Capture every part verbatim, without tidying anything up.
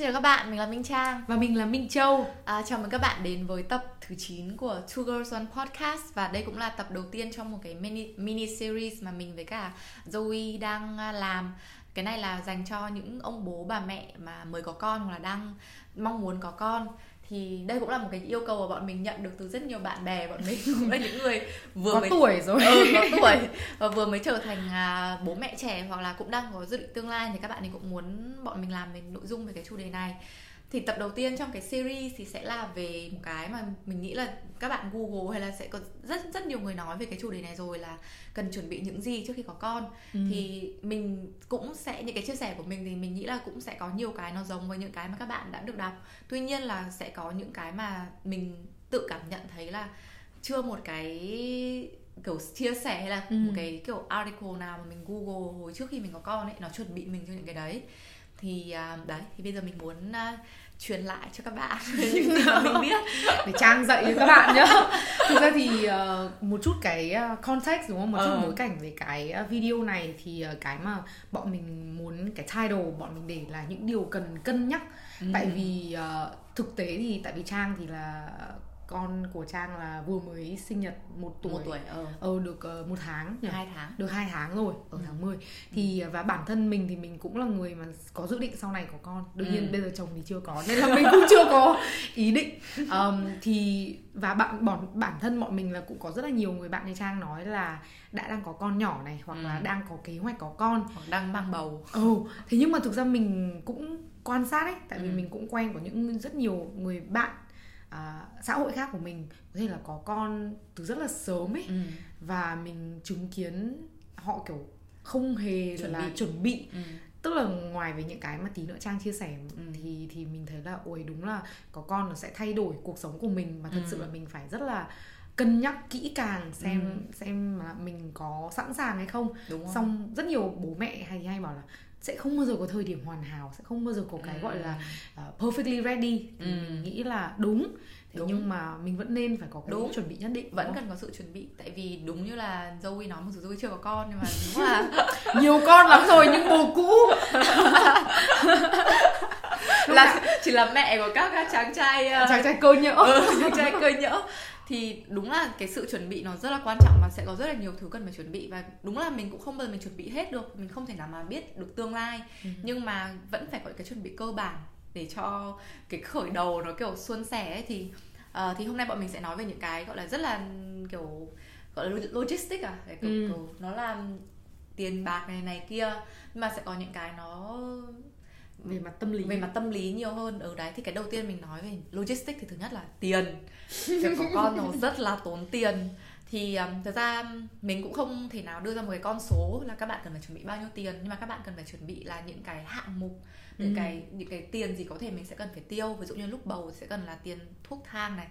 Xin chào các bạn, mình là Minh Trang. Và mình là Minh Châu. à, Chào mừng các bạn đến với tập thứ chín của Two Girls One Podcast. Và đây cũng là tập đầu tiên trong một cái mini, mini series mà mình với cả Zoe đang làm. Cái này là dành cho những ông bố bà mẹ mà mới có con hoặc là đang mong muốn có con. Thì đây cũng là một cái yêu cầu mà bọn mình nhận được từ rất nhiều bạn bè bọn mình, cũng là những người vừa có mới tuổi rồi ừ, có tuổi và vừa mới trở thành bố mẹ trẻ hoặc là cũng đang có dự định tương lai, thì các bạn ấy cũng muốn bọn mình làm về nội dung về cái chủ đề này. Thì tập đầu tiên trong cái series thì sẽ là về một cái mà mình nghĩ là các bạn Google hay là sẽ có rất rất nhiều người nói về cái chủ đề này rồi, là cần chuẩn bị những gì trước khi có con. ừ. Thì mình cũng sẽ, những cái chia sẻ của mình thì mình nghĩ là cũng sẽ có nhiều cái nó giống với những cái mà các bạn đã được đọc. Tuy nhiên là sẽ có những cái mà mình tự cảm nhận thấy là chưa một cái kiểu chia sẻ hay là ừ. một cái kiểu article nào mà mình Google hồi trước khi mình có con ấy, nó chuẩn bị mình cho những cái đấy. Thì đấy, thì bây giờ mình muốn uh, truyền lại cho các bạn những gì mà mình biết để Trang dạy cho các bạn nhá. Thực ra thì uh, một chút cái context, đúng không? Một chút bối cảnh về cái video này thì uh, cái mà bọn mình muốn, cái title bọn mình để là những điều cần cân nhắc. ừ. Tại vì uh, thực tế thì tại vì Trang thì là con của Trang là vừa mới sinh nhật một tuổi, một tuổi ờ. Ờ, được uh, một tháng, hai tháng, được hai tháng rồi ở ừ. tháng mười. Thì và bản thân mình thì mình cũng là người mà có dự định sau này có con. Đương ừ. nhiên bây giờ chồng thì chưa có nên là mình cũng chưa có ý định. um, thì và bạn bọn bản thân bọn mình là cũng có rất là nhiều người bạn như Trang nói là đã đang có con nhỏ này, hoặc ừ. là đang có kế hoạch có con, hoặc đang mang bầu. Ừ, oh, thế nhưng mà thực ra mình cũng quan sát ấy, tại vì ừ. mình cũng quen có những rất nhiều người bạn À, xã hội khác của mình có thể là có con từ rất là sớm ấy. ừ. Và mình chứng kiến họ kiểu không hề chuẩn là bị. chuẩn bị ừ. Tức là ngoài về những cái mà tí nữa Trang chia sẻ ừ. thì thì mình thấy là ôi đúng là có con nó sẽ thay đổi cuộc sống của mình, và thật ừ. sự là mình phải rất là cân nhắc kỹ càng xem ừ. xem là mình có sẵn sàng hay không. Xong rất nhiều bố mẹ hay hay bảo là sẽ không bao giờ có thời điểm hoàn hảo, sẽ không bao giờ có cái ừ. gọi là uh, perfectly ready. Thì ừ. mình nghĩ là đúng. Thế đúng, nhưng mà mình vẫn nên phải có cái đúng. chuẩn bị nhất định, vẫn cần có sự chuẩn bị. Tại vì đúng như là Zoe nói, mặc dù Zoe chưa có con nhưng mà đúng là nhiều con lắm rồi nhưng bồ cũ là chỉ là mẹ của các, các chàng trai uh... chàng trai cơ nhỡ ừ, chàng trai cơ nhỡ. Thì đúng là cái sự chuẩn bị nó rất là quan trọng, và sẽ có rất là nhiều thứ cần phải chuẩn bị. Và đúng là mình cũng không bao giờ mình chuẩn bị hết được, mình không thể nào mà biết được tương lai. ừ. Nhưng mà vẫn phải có cái chuẩn bị cơ bản để cho cái khởi đầu nó kiểu suôn sẻ ấy. Thì uh, thì hôm nay bọn mình sẽ nói về những cái gọi là rất là kiểu gọi là logistics à kiểu, ừ. kiểu, nó là tiền bạc này này kia, nhưng mà sẽ có những cái nó về mặt tâm lý, về mặt tâm lý nhiều hơn ở đấy. Thì cái đầu tiên mình nói về logistics thì thứ nhất là tiền. Việc có con nó rất là tốn tiền. Thì um, thật ra mình cũng không thể nào đưa ra một cái con số là các bạn cần phải chuẩn bị bao nhiêu tiền, nhưng mà các bạn cần phải chuẩn bị là những cái hạng mục, những ừ. cái những cái tiền gì có thể mình sẽ cần phải tiêu. Ví dụ như lúc bầu sẽ cần là tiền thuốc thang này,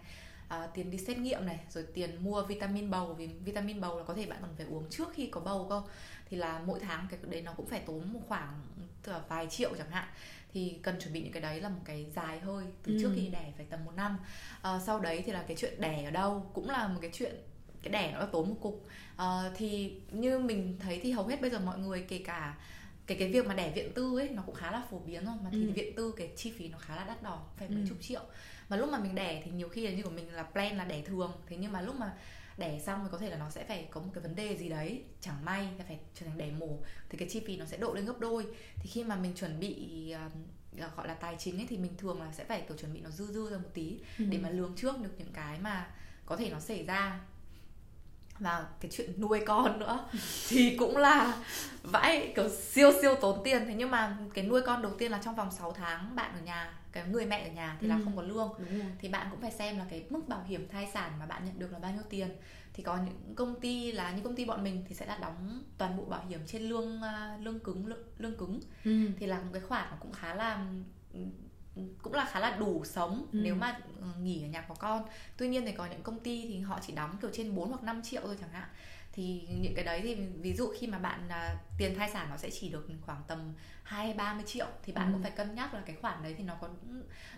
à, tiền đi xét nghiệm này, rồi tiền mua vitamin bầu, vì vitamin bầu là có thể bạn còn phải uống trước khi có bầu cơ. Thì là mỗi tháng cái đấy nó cũng phải tốn một khoảng vài triệu chẳng hạn. Thì cần chuẩn bị những cái đấy là một cái dài hơi từ ừ. trước khi đẻ, phải tầm một năm. à, Sau đấy thì là cái chuyện đẻ ở đâu cũng là một cái chuyện, cái đẻ nó là tốn một cục. à, Thì như mình thấy thì hầu hết bây giờ mọi người, kể cả cái cái việc mà đẻ viện tư ấy nó cũng khá là phổ biến rồi mà. Thì ừ. viện tư cái chi phí nó khá là đắt đỏ, phải mấy ừ. chục triệu. Mà lúc mà mình đẻ thì nhiều khi là như của mình là plan là đẻ thường, thế nhưng mà lúc mà đẻ xong thì có thể là nó sẽ phải có một cái vấn đề gì đấy, chẳng may là phải trở thành đẻ mổ, thì cái chi phí nó sẽ độ lên gấp đôi. Thì khi mà mình chuẩn bị uh, gọi là tài chính ấy, thì mình thường là sẽ phải kiểu chuẩn bị nó dư dư ra một tí ừ. để mà lường trước được những cái mà có thể nó xảy ra. Và cái chuyện nuôi con nữa thì cũng là vãi, kiểu siêu siêu tốn tiền. Thế nhưng mà cái nuôi con đầu tiên là trong vòng sáu tháng bạn ở nhà, cái người mẹ ở nhà thì ừ. là không có lương. Thì bạn cũng phải xem là cái mức bảo hiểm thai sản mà bạn nhận được là bao nhiêu tiền. Thì có những công ty là như công ty bọn mình thì sẽ là đóng toàn bộ bảo hiểm trên lương lương cứng lương, lương cứng ừ. thì là một cái khoản cũng khá là cũng là khá là đủ sống ừ. nếu mà nghỉ ở nhà có con. Tuy nhiên thì có những công ty thì họ chỉ đóng kiểu trên bốn hoặc năm triệu thôi chẳng hạn. Thì những cái đấy thì ví dụ khi mà bạn tiền thai sản nó sẽ chỉ được khoảng tầm hai ba mươi triệu thì bạn ừ. cũng phải cân nhắc là cái khoản đấy thì nó có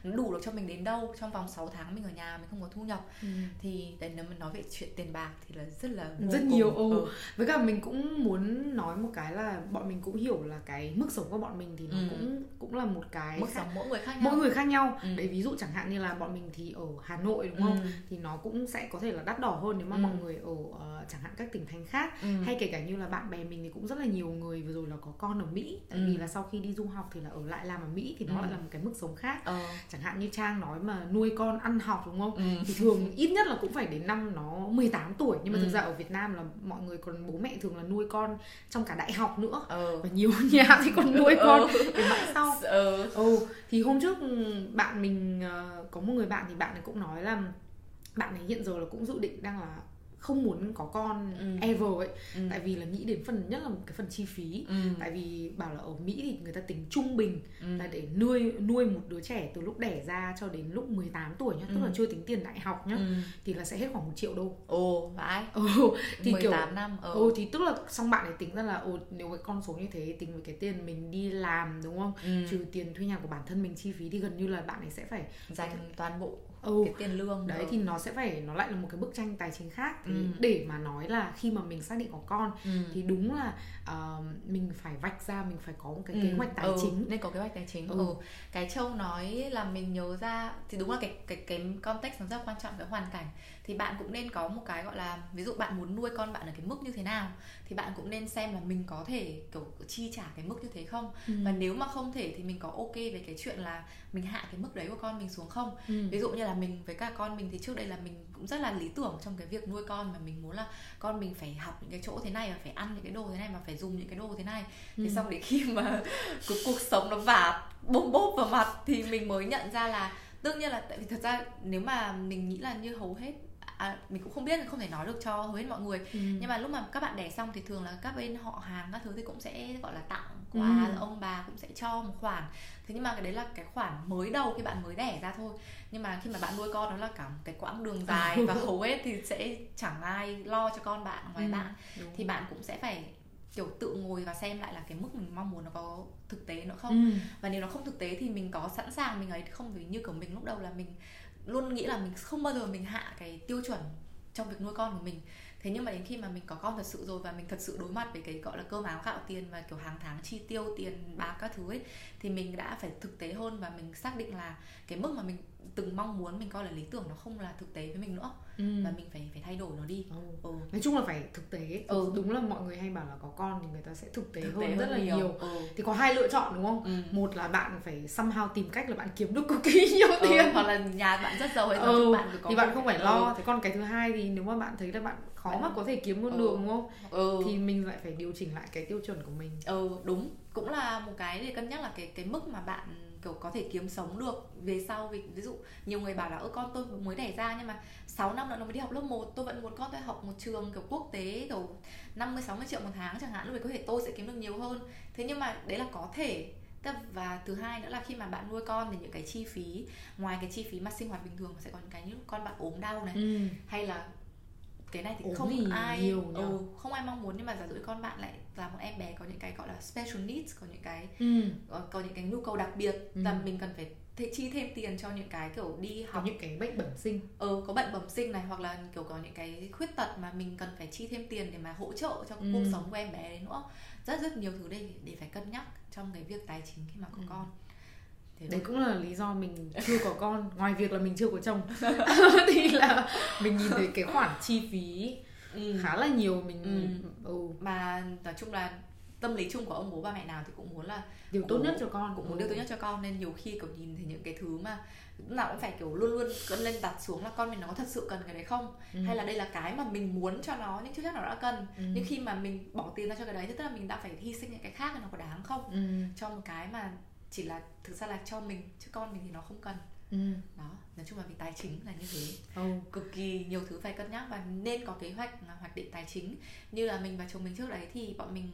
nó đủ được cho mình đến đâu, trong vòng sáu tháng mình ở nhà mình không có thu nhập. ừ. Thì đấy, nếu mình nói về chuyện tiền bạc thì là rất là vô rất cùng. nhiều ừ. Ừ. Với cả mình cũng muốn nói một cái là bọn mình cũng hiểu là cái mức sống của bọn mình thì nó ừ. cũng cũng là một cái mức sống mỗi người khác nhau, mỗi người khác nhau. Ừ. Đấy, ví dụ chẳng hạn như là bọn mình thì ở Hà Nội đúng không, ừ. thì nó cũng sẽ có thể là đắt đỏ hơn nếu mà ừ. mọi người ở uh, chẳng hạn các tỉnh thành khác, ừ. hay kể cả như là bạn bè mình thì cũng rất là nhiều người vừa rồi là có con ở Mỹ, tại ừ. vì là sau khi đi du học thì là ở lại làm ở Mỹ thì nó ừ. lại là một cái mức sống khác. ừ. Chẳng hạn như Trang nói mà nuôi con ăn học đúng không, ừ. thì thường ít nhất là cũng phải đến năm nó mười tám tuổi, nhưng mà ừ. thực ra ở Việt Nam là mọi người còn bố mẹ thường là nuôi con trong cả đại học nữa, ừ. và nhiều nhà thì còn nuôi con ừ. đến mãi sau. ừ. Ừ. Thì hôm trước bạn mình có một người bạn thì bạn ấy cũng nói là bạn ấy hiện giờ là cũng dự định đang là không muốn có con ừ. ever ấy, ừ. tại vì là nghĩ đến phần nhất là một cái phần chi phí. ừ. Tại vì bảo là ở Mỹ thì người ta tính trung bình ừ. là để nuôi nuôi một đứa trẻ từ lúc đẻ ra cho đến lúc mười tám tuổi nhá, ừ. tức là chưa tính tiền đại học nhá, ừ. thì là sẽ hết khoảng một triệu đô. Ồ vãi. Ồ thì mười tám kiểu năm. Ồ. Ồ thì tức là xong bạn ấy tính ra là ồ nếu cái con số như thế tính với cái tiền mình đi làm đúng không, ừ. trừ tiền thuê nhà của bản thân mình chi phí thì gần như là bạn ấy sẽ phải dành toàn bộ Ừ. cái tiền lương đấy, đấy thì nó sẽ phải nó lại là một cái bức tranh tài chính khác. Thế ừ. để mà nói là khi mà mình xác định có con ừ. thì đúng là uh, mình phải vạch ra, mình phải có một cái ừ. kế hoạch tài ừ. chính, nên có kế hoạch tài chính. ừ. Ừ. Cái Châu nói là mình nhớ ra thì đúng là cái cái cái context nó rất quan trọng, cái hoàn cảnh thì bạn cũng nên có một cái gọi là ví dụ bạn muốn nuôi con bạn ở cái mức như thế nào thì bạn cũng nên xem là mình có thể kiểu chi trả cái mức như thế không, ừ. và nếu mà không thể thì mình có ok về cái chuyện là mình hạ cái mức đấy của con mình xuống không. ừ. Ví dụ như là mình với cả con mình thì trước đây là mình cũng rất là lý tưởng trong cái việc nuôi con, mà mình muốn là con mình phải học những cái chỗ thế này và phải ăn những cái đồ thế này và phải dùng những cái đồ thế này. ừ. Thế xong đến khi mà cuộc, cuộc sống nó vả bốp bốp vào mặt thì mình mới nhận ra là đương nhiên là tại vì thật ra nếu mà mình nghĩ là như hầu hết à, mình cũng không biết, không thể nói được cho hầu hết mọi người, ừ. nhưng mà lúc mà các bạn đẻ xong thì thường là các bên họ hàng các thứ thì cũng sẽ gọi là tặng quà, ừ. ông bà cũng sẽ cho một khoản. Thế nhưng mà cái đấy là cái khoản mới đầu khi bạn mới đẻ ra thôi, nhưng mà khi mà bạn nuôi con đó là cả một cái quãng đường dài và hầu hết thì sẽ chẳng ai lo cho con bạn ngoài ừ, bạn đúng. Thì bạn cũng sẽ phải kiểu tự ngồi và xem lại là cái mức mình mong muốn nó có thực tế nữa không, ừ. và nếu nó không thực tế thì mình có sẵn sàng mình ấy không. Vì như kiểu mình lúc đầu là mình luôn nghĩ là mình không bao giờ mình hạ cái tiêu chuẩn trong việc nuôi con của mình. Thế nhưng mà đến khi mà mình có con thật sự rồi và mình thật sự đối mặt với cái gọi là cơm áo gạo tiền và kiểu hàng tháng chi tiêu tiền bạc các thứ ấy, thì mình đã phải thực tế hơn và mình xác định là cái mức mà mình từng mong muốn, mình coi là lý tưởng, nó không là thực tế với mình nữa, ừ. và mình phải phải thay đổi nó đi. ừ. Ừ. Nói chung là phải thực tế. ừ. Đúng là mọi người hay bảo là có con thì người ta sẽ thực tế, thực tế hơn rất hơn là nhiều, nhiều. Ừ. Thì có hai lựa chọn đúng không? ừ. Một là bạn phải somehow tìm cách là bạn kiếm được cực kỳ nhiều ừ. tiền, hoặc là nhà bạn rất giàu hay ừ. ừ. bạn có thì bạn không phải lo. ừ. Thế còn cái thứ hai thì nếu mà bạn thấy là bạn khó mà có thể kiếm con ừ. đường đúng không? ừ. Thì mình lại phải điều chỉnh lại cái tiêu chuẩn của mình. Ừ đúng, cũng là một cái để cân nhắc là cái cái mức mà bạn kiểu có thể kiếm sống được về sau. Vì ví dụ nhiều người bảo là ơ con tôi mới đẻ ra nhưng mà sáu năm nữa nó mới đi học lớp một, tôi vẫn muốn con tôi học một trường kiểu quốc tế kiểu năm mươi sáu mươi triệu một tháng chẳng hạn, lúc đấy có thể tôi sẽ kiếm được nhiều hơn. Thế nhưng mà đấy là có thể. Và thứ hai nữa là khi mà bạn nuôi con thì những cái chi phí, ngoài cái chi phí mà sinh hoạt bình thường sẽ có những cái như con bạn ốm đau này, ừ. hay là cái này thì ốm không ai ừ, không ai mong muốn. Nhưng mà giả dụ con bạn lại là một em bé có những cái gọi là special needs, có những cái ừ. có những cái nhu cầu đặc biệt, ừ. là mình cần phải th- chi thêm tiền cho những cái kiểu đi học, có những cái bệnh bẩm sinh, ừ, có bệnh bẩm sinh này, hoặc là kiểu có những cái khuyết tật mà mình cần phải chi thêm tiền để mà hỗ trợ cho ừ. cuộc sống của em bé đấy nữa. Rất rất nhiều thứ để để phải cân nhắc trong cái việc tài chính khi mà có ừ. con. Đấy cũng là lý do mình chưa có con, ngoài việc là mình chưa có chồng thì là mình nhìn thấy cái khoản chi phí ừ. khá là nhiều. Mình ừ. Ừ. Mà nói chung là tâm lý chung của ông bố ba mẹ nào thì cũng muốn là điều tốt nhất cho con, cũng muốn ừ. điều tốt nhất cho con, nên nhiều khi kiểu nhìn thấy những cái thứ mà lúc nào cũng phải kiểu luôn luôn cân lên đặt xuống là con mình nó có thật sự cần cái đấy không, ừ. hay là đây là cái mà mình muốn cho nó nhưng chưa chắc nó đã cần. ừ. Nhưng khi mà mình bỏ tiền ra cho cái đấy thì tức là mình đã phải hy sinh những cái khác, nó có đáng không, ừ. cho một cái mà chỉ là thực ra là cho mình, chứ con mình thì nó không cần. ừ. Đó, nói chung là về tài chính là như thế. oh. Cực kỳ nhiều thứ phải cân nhắc và nên có kế hoạch hoạch định tài chính. Như là mình và chồng mình trước đấy thì bọn mình,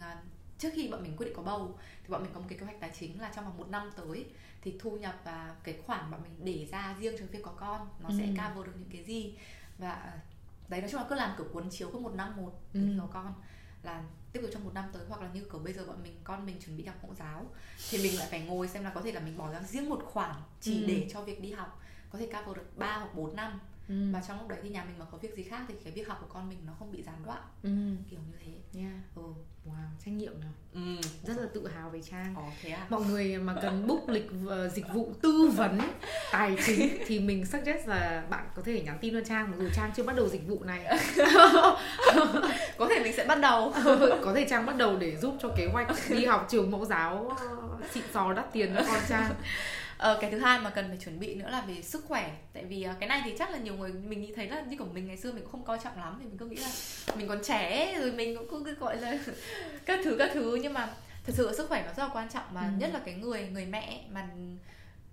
trước khi bọn mình quyết định có bầu thì bọn mình có một cái kế hoạch tài chính là trong vòng một năm tới thì thu nhập và cái khoản bọn mình để ra riêng cho việc có con nó ừ. sẽ cover được những cái gì. Và đấy, nói chung là cứ làm kiểu cuốn chiếu cứ một năm một từ khi có con là tiếp tục trong một năm tới, hoặc là như kiểu bây giờ bọn mình con mình chuẩn bị học mẫu giáo thì mình lại phải ngồi xem là có thể là mình bỏ ra riêng một khoản chỉ ừ. để cho việc đi học, có thể cover được ba hoặc bốn năm. Ừ. Mà trong lúc đấy thì nhà mình mà có việc gì khác thì cái việc học của con mình nó không bị gián đoạn, ừ. kiểu như thế. Yeah. Ừ. Wow, trách nhiệm nào. Ừ. Rất là tự hào về Trang. Ồ, thế à? Mọi người mà cần book lịch dịch vụ tư vấn tài chính thì mình suggest là bạn có thể nhắn tin cho Trang, mặc dù Trang chưa bắt đầu dịch vụ này. Có thể mình sẽ bắt đầu. Có thể Trang bắt đầu để giúp cho kế hoạch đi học trường mẫu giáo xịn xò đắt tiền cho con Trang. Ờ, cái thứ hai mà cần phải chuẩn bị nữa là về sức khỏe. Tại vì cái này thì chắc là nhiều người mình nghĩ thấy là như của mình ngày xưa mình cũng không coi trọng lắm, thì mình cứ nghĩ là mình còn trẻ rồi mình cũng cứ gọi là các thứ các thứ, nhưng mà thật sự sức khỏe nó rất là quan trọng, mà ừ. nhất là cái người người mẹ, mà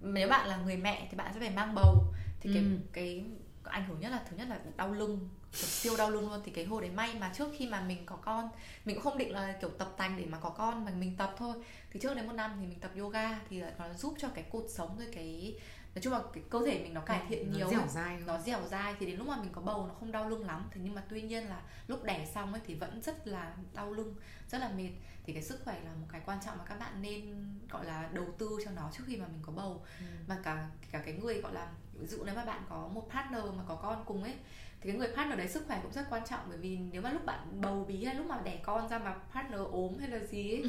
nếu bạn là người mẹ thì bạn sẽ phải mang bầu thì ừ. cái cái ảnh hưởng nhất là thứ nhất là đau lưng, kiểu siêu đau lưng luôn. Thì cái hồi đấy may mà trước khi mà mình có con mình cũng không định là kiểu tập tành để mà có con, mà mình tập thôi. Thì trước đến một năm thì mình tập yoga thì nó giúp cho cái cột sống rồi cái nói chung là cái cơ thể mình nó cải thiện nó nhiều, dẻo dai nó dẻo dai thì đến lúc mà mình có bầu nó không đau lưng lắm. Thế nhưng mà tuy nhiên là lúc đẻ xong ấy thì vẫn rất là đau lưng, rất là mệt. Thì cái sức khỏe là một cái quan trọng mà các bạn nên gọi là đầu tư cho nó trước khi mà mình có bầu. ừ. Mà cả cả cái người gọi là ví dụ nếu mà bạn có một partner mà có con cùng ấy thì cái người partner đấy sức khỏe cũng rất quan trọng, bởi vì nếu mà lúc bạn bầu bí hay lúc mà đẻ con ra mà partner ốm hay là gì ấy,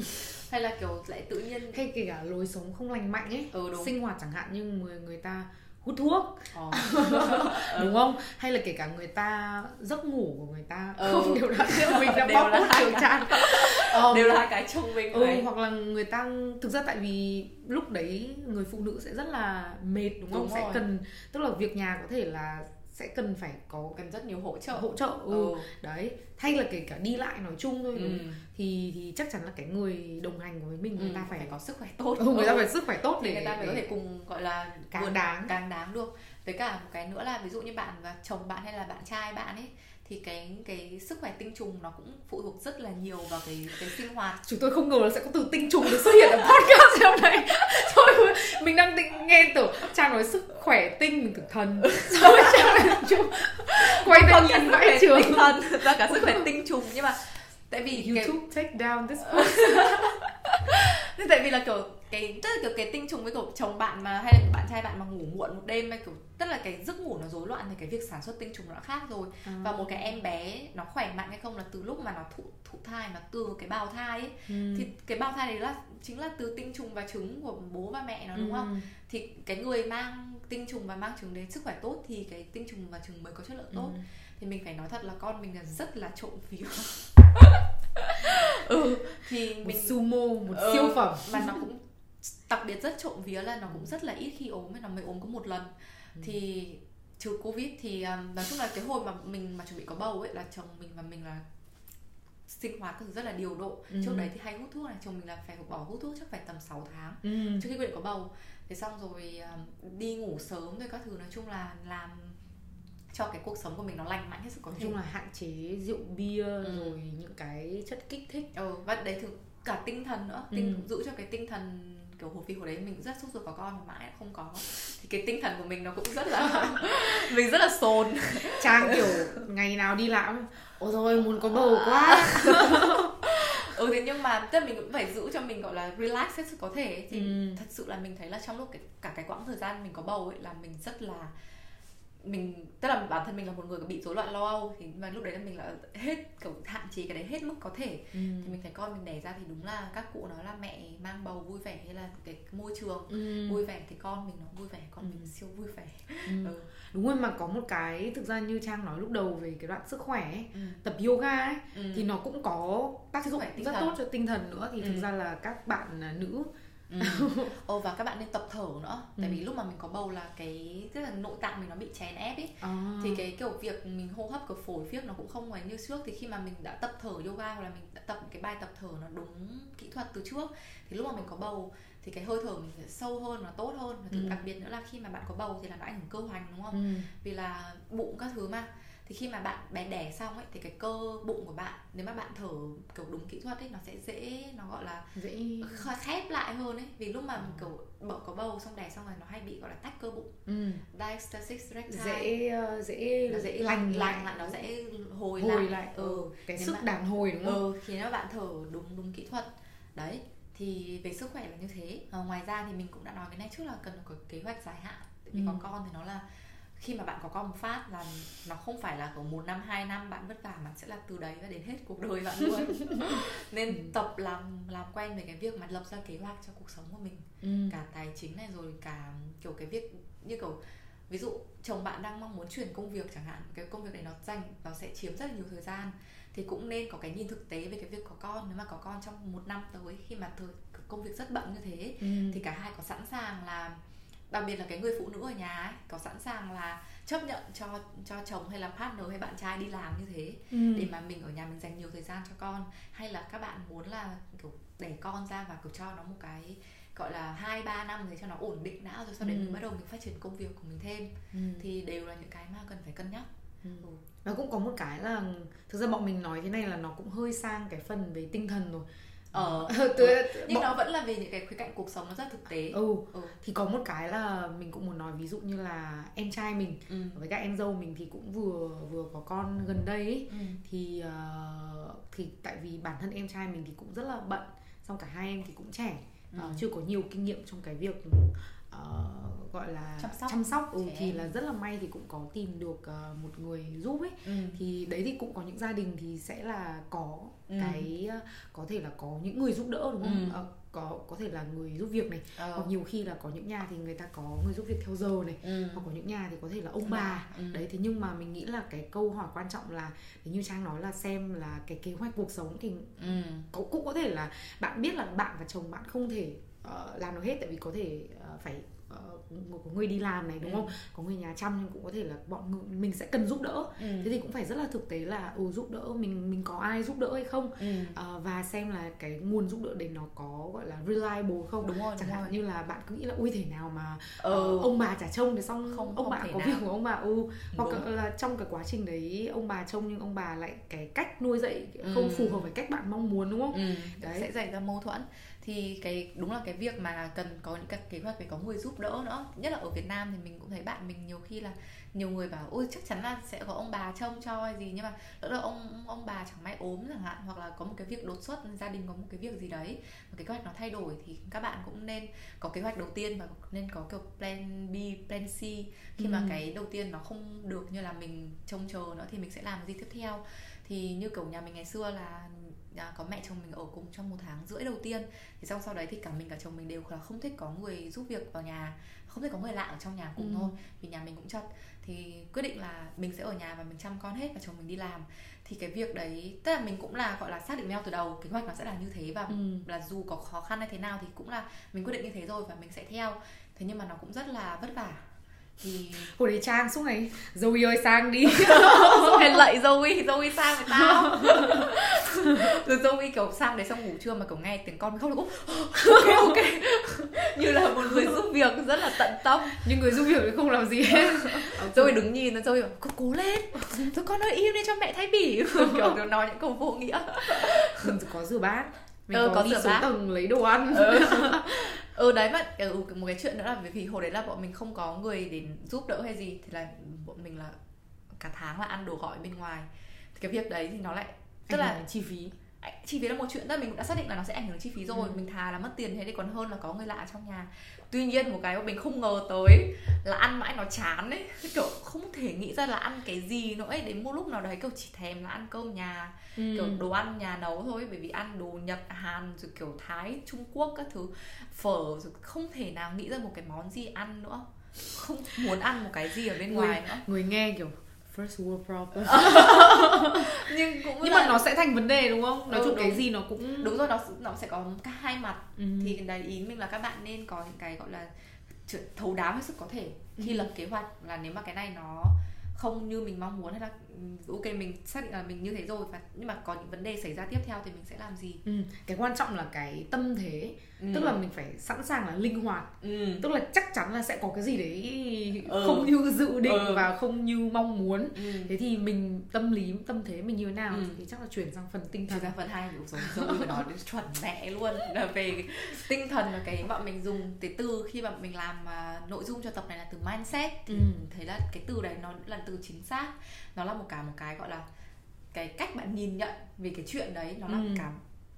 hay là kiểu lại tự nhiên hay kể cả lối sống không lành mạnh ấy, ừ, đúng. Sinh hoạt chẳng hạn như người người ta hút thuốc, ờ. đúng không? Hay là kể cả người ta giấc ngủ của người ta ừ. không đều là mình đã bóc hút điều tra đều là cái chồng mình ừ, ấy. Hoặc là người ta thực ra tại vì lúc đấy người phụ nữ sẽ rất là mệt, đúng không? Đúng sẽ rồi. Cần tức là việc nhà có thể là sẽ cần phải có cần rất nhiều hỗ trợ hỗ trợ ừ. Ừ. đấy, thay là kể cả đi lại nói chung thôi. ừ. thì thì chắc chắn là cái người đồng hành của mình ừ. người ta phải, phải có sức khỏe tốt, ừ, người ta phải sức khỏe tốt để người ta phải để... có thể cùng gọi là càng đáng càng đáng được. Với cả một cái nữa là ví dụ như bạn và chồng bạn hay là bạn trai bạn ấy thì cái cái sức khỏe tinh trùng nó cũng phụ thuộc rất là nhiều vào cái cái sinh hoạt. Chúng tôi không ngờ là sẽ có từ tinh trùng được xuất hiện ở podcast hôm nay. Thôi mình đang định nghe từ Trang nói sức khỏe tinh, mình tưởng thần. Rồi Trang nói chung quay tay nhìn vãi trường tinh thần ra cả sức khỏe tinh trùng, nhưng mà tại vì YouTube cái... take down this post. Nên tại vì là kiểu cái tức là kiểu cái tinh trùng với kiểu chồng bạn mà hay là bạn trai bạn mà ngủ muộn một đêm hay kiểu tức là cái giấc ngủ nó rối loạn thì cái việc sản xuất tinh trùng nó đã khác rồi. ừ. Và một cái em bé nó khỏe mạnh hay không là từ lúc mà nó thụ thụ thai, mà từ cái bào thai ấy, ừ. thì cái bào thai đấy là chính là từ tinh trùng và trứng của bố và mẹ nó, đúng ừ. không? Thì cái người mang tinh trùng và mang trứng đến sức khỏe tốt thì cái tinh trùng và trứng mới có chất lượng tốt. ừ. Thì mình phải nói thật là con mình là rất là trộm vía. ừ thì một mình sumo một ừ. siêu phẩm, mà nó cũng đặc biệt rất trộm vía là nó cũng rất là ít khi ốm, nó mới ốm có một lần. ừ. Thì trừ Covid thì nói chung là cái hồi mà mình mà chuẩn bị có bầu ấy là chồng mình và mình là sinh hoạt rất là điều độ. ừ. Trước đấy thì hay hút thuốc này, chồng mình là phải bỏ hút thuốc chắc phải tầm sáu tháng ừ. trước khi quyết định có bầu. Thế xong rồi đi ngủ sớm rồi các thứ, nói chung là làm cho cái cuộc sống của mình nó lành mạnh hết sức có thể. Nói chung là hạn chế rượu bia ừ. rồi những cái chất kích thích. Ừ, và đấy thứ cả tinh thần nữa, tinh ừ. giữ cho cái tinh thần kiểu hồi vì hồi đấy mình rất sốt ruột có con mà mãi không có thì cái tinh thần của mình nó cũng rất là mình rất là sồn. Trang kiểu ngày nào đi làm ôi rồi muốn có bầu quá. Ừ thế nhưng mà tức là mình cũng phải giữ cho mình gọi là relax hết sức có thể ấy. Thì ừ. thật sự là mình thấy là trong lúc cái, cả cái quãng thời gian mình có bầu ấy là mình rất là mình tức là bản thân mình là một người bị rối loạn lo âu, thì mà lúc đấy là mình là hết kiểu hạn chế cái đấy hết mức có thể. ừ. Thì mình thấy con mình đẻ ra thì đúng là các cụ nói là mẹ mang bầu vui vẻ hay là cái môi trường ừ. vui vẻ thì con mình nó vui vẻ, con ừ. mình siêu vui vẻ. ừ. Ừ. Đúng rồi, mà có một cái thực ra như Trang nói lúc đầu về cái đoạn sức khỏe ấy, ừ. tập yoga ấy ừ. thì nó cũng có tác dụng rất thần. tốt cho tinh thần nữa. Thì ừ. thực ra là các bạn nữ ừ. Ô và các bạn nên tập thở nữa. ừ. Tại vì lúc mà mình có bầu là cái tức là nội tạng mình nó bị chèn ép ấy. à. Thì cái kiểu việc mình hô hấp của phổi phiếc nó cũng không ngoài như trước. Thì khi mà mình đã tập thở yoga hoặc là mình đã tập cái bài tập thở nó đúng kỹ thuật từ trước thì lúc mà mình có bầu thì cái hơi thở mình sẽ sâu hơn, nó tốt hơn. Và ừ. đặc biệt nữa là khi mà bạn có bầu thì là nó ảnh hưởng cơ hoành, đúng không? ừ. Vì là bụng các thứ mà, thì khi mà bạn bé đẻ xong ấy thì cái cơ bụng của bạn nếu mà bạn thở kiểu đúng kỹ thuật ấy nó sẽ dễ, nó gọi là dễ khép lại hơn ấy. Vì lúc mà kiểu bầu có bầu xong đẻ xong rồi nó hay bị gọi là tách cơ bụng, ừ. diastasis recti, dễ uh, dễ nó dễ lành lại, lại nó dễ hồi, hồi lại, lại. Ừ. Cái nếu sức bạn, đàn hồi đúng không? Ừ, khiến bạn thở đúng đúng kỹ thuật đấy. Thì về sức khỏe là như thế. À, ngoài ra thì mình cũng đã nói cái này trước là cần có kế hoạch dài hạn. Tại vì ừ. có con thì nó là khi mà bạn có con một phát là nó không phải là có một năm hai năm bạn vất vả mà sẽ là từ đấy và đến hết cuộc đời bạn luôn. Nên ừ. tập làm làm quen với cái việc mà lập ra kế hoạch cho cuộc sống của mình, ừ. cả tài chính này rồi cả kiểu cái việc như kiểu ví dụ chồng bạn đang mong muốn chuyển công việc chẳng hạn, cái công việc này nó dành nó sẽ chiếm rất là nhiều thời gian, thì cũng nên có cái nhìn thực tế về cái việc có con. Nếu mà có con trong một năm tới khi mà thời công việc rất bận như thế, ừ. thì cả hai có sẵn sàng là, đặc biệt là cái người phụ nữ ở nhà ấy, có sẵn sàng là chấp nhận cho cho chồng hay là partner hay bạn trai đi làm như thế, ừ. để mà mình ở nhà mình dành nhiều thời gian cho con. Hay là các bạn muốn là kiểu đẻ con ra và kiểu cho nó một cái gọi là hai ba năm để cho nó ổn định đã rồi sau đấy ừ. mình bắt đầu mình phát triển công việc của mình thêm, ừ. thì đều là những cái mà cần phải cân nhắc. Ừ. Và cũng có một cái là thực ra bọn mình nói thế này là nó cũng hơi sang cái phần về tinh thần rồi. Ờ, ừ. Nhưng bọn... nó vẫn là về những cái khía cạnh cuộc sống nó rất thực tế. ừ. ừ Thì có một cái là mình cũng muốn nói, ví dụ như là em trai mình ừ. với các em dâu mình thì cũng vừa vừa có con gần đây ấy. Ừ. Thì uh, thì tại vì bản thân em trai mình thì cũng rất là bận, xong cả hai em thì cũng trẻ, ừ. uh, chưa có nhiều kinh nghiệm trong cái việc uh, gọi là chăm sóc, chăm sóc. Ừ, thì là rất là may thì cũng có tìm được uh, một người giúp ấy. ừ. Thì đấy thì cũng có những gia đình thì sẽ là có Ừ. cái có thể là có những người giúp đỡ đúng không? Ừ. À, có có thể là người giúp việc này, ờ. hoặc nhiều khi là có những nhà thì người ta có người giúp việc theo giờ này, ừ. hoặc có những nhà thì có thể là ông bà. ừ. Đấy, thế nhưng mà mình nghĩ là cái câu hỏi quan trọng là như Trang nói là xem là cái kế hoạch cuộc sống thì ừ. có, cũng có thể là bạn biết là bạn và chồng bạn không thể uh, làm được hết, tại vì có thể uh, phải Uh, có người đi làm này đúng ừ. không, có người nhà chăm, nhưng cũng có thể là bọn người, mình sẽ cần giúp đỡ. ừ. Thế thì cũng phải rất là thực tế là ừ, giúp đỡ mình mình có ai giúp đỡ hay không, ừ. uh, và xem là cái nguồn giúp đỡ đấy nó có gọi là reliable không. Đúng rồi, chẳng đúng hạn rồi. Như là bạn cứ nghĩ là ui thế nào mà ừ. uh, ông bà trả trông thì xong không, ông không bà có nào. Việc của ông bà ừ. hoặc đúng. Là trong cái quá trình đấy ông bà trông nhưng ông bà lại cái cách nuôi dạy không ừ. phù hợp với cách bạn mong muốn đúng không, ừ. đấy sẽ xảy ra mâu thuẫn. Thì cái đúng là cái việc mà cần có những các kế hoạch phải có người giúp đỡ nữa. Nhất là ở Việt Nam thì mình cũng thấy bạn mình nhiều khi là nhiều người bảo ôi chắc chắn là sẽ có ông bà trông cho hay gì, nhưng mà lỡ đâu ông ông bà chẳng may ốm chẳng hạn, hoặc là có một cái việc đột xuất, gia đình có một cái việc gì đấy và kế hoạch nó thay đổi, thì các bạn cũng nên có kế hoạch đầu tiên và nên có kiểu plan B, plan C. Khi ừ. mà cái đầu tiên nó không được như là mình trông chờ nữa thì mình sẽ làm gì tiếp theo. Thì như kiểu nhà mình ngày xưa là À, có mẹ chồng mình ở cùng trong một tháng rưỡi đầu tiên, thì xong sau đấy thì cả mình cả chồng mình đều là không thích có người giúp việc vào nhà, không thích có người lạ ở trong nhà cùng ừ. thôi, vì nhà mình cũng chật. Thì quyết định là mình sẽ ở nhà và mình chăm con hết và chồng mình đi làm. Thì cái việc đấy tức là mình cũng là gọi là xác định nhau từ đầu kế hoạch nó sẽ là như thế, và ừ. là dù có khó khăn hay thế nào thì cũng là mình quyết định như thế rồi và mình sẽ theo. Thế nhưng mà nó cũng rất là vất vả. Thì hồi đấy Trang suốt ngày Zoe ơi sang đi, suốt ngày lạy Zoe, Zoe sang với tao. Rồi Zoe kiểu sang đấy xong ngủ trưa mà kiểu nghe tiếng con khóc là cũng ok ok như là một người giúp việc rất là tận tâm, nhưng người giúp việc thì không làm gì hết. Zoe đứng nhìn nó, Zoe bảo cố cố lên thôi con ơi, im đi cho mẹ thay bỉ. Kiểu nó nói những câu vô nghĩa. Mình có rửa bát, mình ừ, có, có đi xuống bát. Tầng lấy đồ ăn. ừ. ừ đấy mà ừ, một cái chuyện nữa là vì hồi đấy là bọn mình không có người đến giúp đỡ hay gì, thì là bọn mình là cả tháng là ăn đồ gọi bên ngoài. Thì cái việc đấy thì nó lại tức là chi phí chi phí là một chuyện đó, mình cũng đã xác định là nó sẽ ảnh hưởng chi phí rồi. ừ. Mình thà là mất tiền thế thì còn hơn là có người lạ trong nhà. Tuy nhiên một cái mà mình không ngờ tới là ăn mãi nó chán ấy, kiểu không thể nghĩ ra là ăn cái gì nữa ấy. Đến một lúc nào đấy kiểu chỉ thèm là ăn cơm nhà, ừ. kiểu đồ ăn nhà nấu thôi, bởi vì ăn đồ Nhật, Hàn rồi kiểu Thái, Trung Quốc các thứ, phở rồi không thể nào nghĩ ra một cái món gì ăn nữa, không muốn ăn một cái gì ở bên người, ngoài nữa. Người nghe kiểu first world problem. Nhưng cũng nhưng là... mà nó sẽ thành vấn đề đúng không? Nói ừ, chung cái gì nó cũng đúng rồi, nó nó sẽ có cả hai mặt. Ừ. Thì đấy ý mình là các bạn nên có những cái gọi là thấu đáo hết sức có thể khi ừ. lập kế hoạch, là nếu mà cái này nó không như mình mong muốn, hay là ok mình xác định là mình như thế rồi và nhưng mà có những vấn đề xảy ra tiếp theo thì mình sẽ làm gì. Ừ. Cái quan trọng là cái tâm thế, ừ. tức là mình phải sẵn sàng là linh hoạt, ừ. tức là chắc chắn là sẽ có cái gì đấy ừ. không như dự định ừ. và không như mong muốn. Ừ. Thế thì mình tâm lý tâm thế mình như thế nào, ừ. thì chắc là chuyển sang phần tinh thần, ra phần hai hiểu rồi. Rồi nói đến chuẩn mẹ luôn là về tinh thần và cái bọn mình dùng cái từ khi mà mình làm uh, nội dung cho tập này là từ mindset. Thì ừ. thấy là cái từ đấy nó là từ chính xác, nó là một cả một cái gọi là cái cách bạn nhìn nhận về cái chuyện đấy, nó là ừ. cả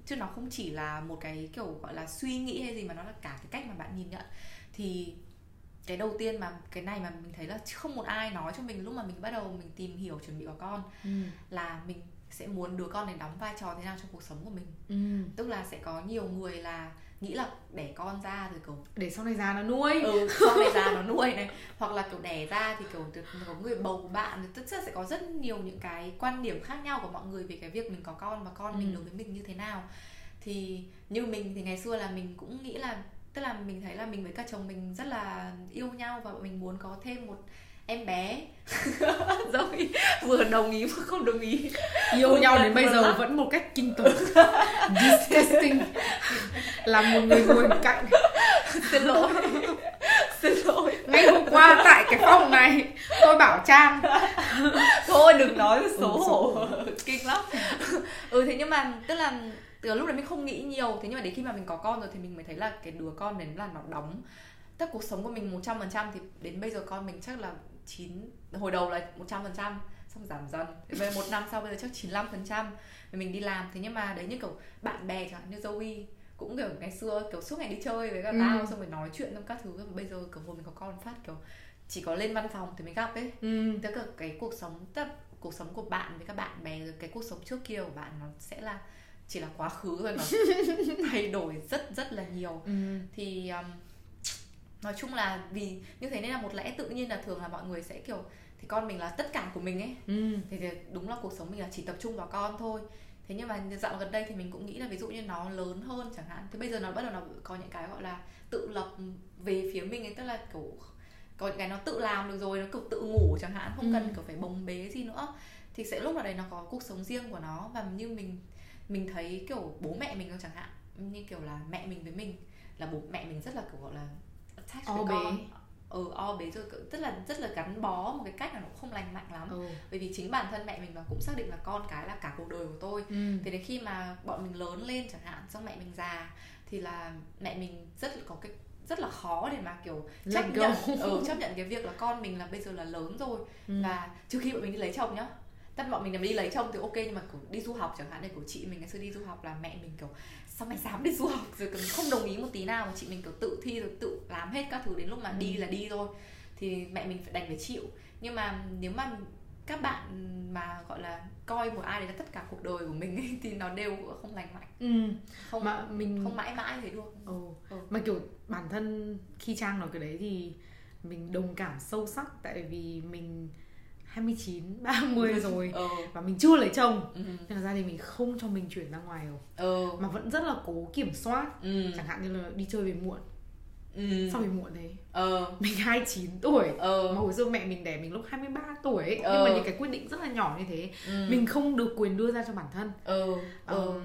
chứ nó không chỉ là một cái kiểu gọi là suy nghĩ hay gì, mà nó là cả cái cách mà bạn nhìn nhận. Thì cái đầu tiên mà cái này mà mình thấy là không một ai nói cho mình lúc mà mình bắt đầu mình tìm hiểu chuẩn bị có con, ừ. là mình sẽ muốn đứa con này đóng vai trò thế nào trong cuộc sống của mình. Ừ. Tức là sẽ có nhiều người là nghĩ là đẻ con ra rồi kiểu để sau này già nó nuôi, ừ, sau này già nó nuôi này, hoặc là kiểu đẻ ra thì kiểu có người bầu bạn, tất nhiên sẽ có rất nhiều những cái quan điểm khác nhau của mọi người về cái việc mình có con và con ừ. mình đối với mình như thế nào. Thì như mình thì ngày xưa là mình cũng nghĩ là, tức là mình thấy là mình với các chồng mình rất là yêu nhau và mình muốn có thêm một em bé. Zoe vừa đồng ý vừa không đồng ý, yêu ừ, nhau đến bây giờ lắm. Vẫn một cách kinh tởm. Disgusting. Là một người ngồi cạnh. Xin lỗi. Xin lỗi. Ngay hôm qua tại cái phòng này tôi bảo Trang thôi đừng nói xấu ừ, hổ kinh lắm. Ừ thế nhưng mà tức là từ lúc đấy mình không nghĩ nhiều. Thế nhưng mà đến khi mà mình có con rồi thì mình mới thấy là cái đứa con đấy là nó đóng tất cuộc sống của mình một trăm phần trăm. Thì đến bây giờ con mình chắc là chín, hồi đầu là một trăm phần trăm, xong giảm dần, về một năm sau bây giờ chắc chín mươi lăm phần trăm mình đi làm. Thế nhưng mà đấy như kiểu bạn bè chẳng hạn như Zoe cũng kiểu ngày xưa kiểu suốt ngày đi chơi với các ừ. tao, xong rồi nói chuyện trong các thứ. Bây giờ kiểu hồi mình có con phát kiểu chỉ có lên văn phòng thì mới gặp ấy. Ừ. Tức là cái cuộc sống, tức là cuộc sống của bạn với các bạn bè, rồi cái cuộc sống trước kia của bạn nó sẽ là chỉ là quá khứ thôi, nó thay đổi rất rất là nhiều. Ừ. Thì um, nói chung là vì như thế nên là một lẽ tự nhiên là thường là mọi người sẽ kiểu thì con mình là tất cả của mình ấy. Ừ. Thì, thì đúng là cuộc sống mình là chỉ tập trung vào con thôi. Thế nhưng mà dạo gần đây thì mình cũng nghĩ là ví dụ như nó lớn hơn chẳng hạn, thì bây giờ nó bắt đầu nó có những cái gọi là tự lập về phía mình ấy, tức là kiểu có những cái nó tự làm được rồi, nó kiểu tự ngủ chẳng hạn, không ừ. cần kiểu phải bồng bế gì nữa. Thì sẽ lúc nào đấy nó có cuộc sống riêng của nó. Và như mình mình thấy kiểu bố mẹ mình chẳng hạn, như kiểu là mẹ mình với mình là bố mẹ mình rất là kiểu gọi là o bế, ừ o bế rồi, tức là rất là gắn bó một cái cách là nó không lành mạnh lắm. Ừ. Bởi vì chính bản thân mẹ mình mà cũng xác định là con cái là cả cuộc đời của tôi. Ừ. Thì đến khi mà bọn mình lớn lên chẳng hạn, xong mẹ mình già thì là mẹ mình rất là có cái rất là khó để mà kiểu chấp Let nhận ừ, chấp nhận cái việc là con mình là bây giờ là lớn rồi. Ừ. Và trừ khi bọn mình đi lấy chồng nhá, tất bọn mình đi lấy chồng thì ok, nhưng mà kiểu đi du học chẳng hạn, đây của chị mình ngày xưa đi du học là mẹ mình kiểu sao mày dám đi du học, rồi kiểu không đồng ý một tí nào, mà chị mình kiểu tự thi rồi tự làm hết các thứ, đến lúc mà đi là đi thôi thì mẹ mình phải đành phải chịu. Nhưng mà nếu mà các bạn mà gọi là coi một ai đấy là tất cả cuộc đời của mình ấy, thì nó đều không lành mạnh. Ừ. Không mà mình không mãi mãi thế luôn. Ừ. Ừ. Mà kiểu bản thân khi Trang nói cái đấy thì mình đồng cảm sâu sắc, tại vì mình hai mươi chín, ba mươi rồi ừ. và mình chưa lấy chồng, ừ. nên là gia đình mình không cho mình chuyển ra ngoài rồi, ừ. mà vẫn rất là cố kiểm soát. Ừ. Chẳng hạn như là đi chơi về muộn, ừ. sao về muộn thế? Ừ. Mình hai mươi chín tuổi, ừ. mà hồi xưa mẹ mình đẻ mình lúc hai mươi ba tuổi ấy. Ừ. Nhưng mà những cái quyết định rất là nhỏ như thế, ừ. mình không được quyền đưa ra cho bản thân. Ừ. Ừ. Ừ.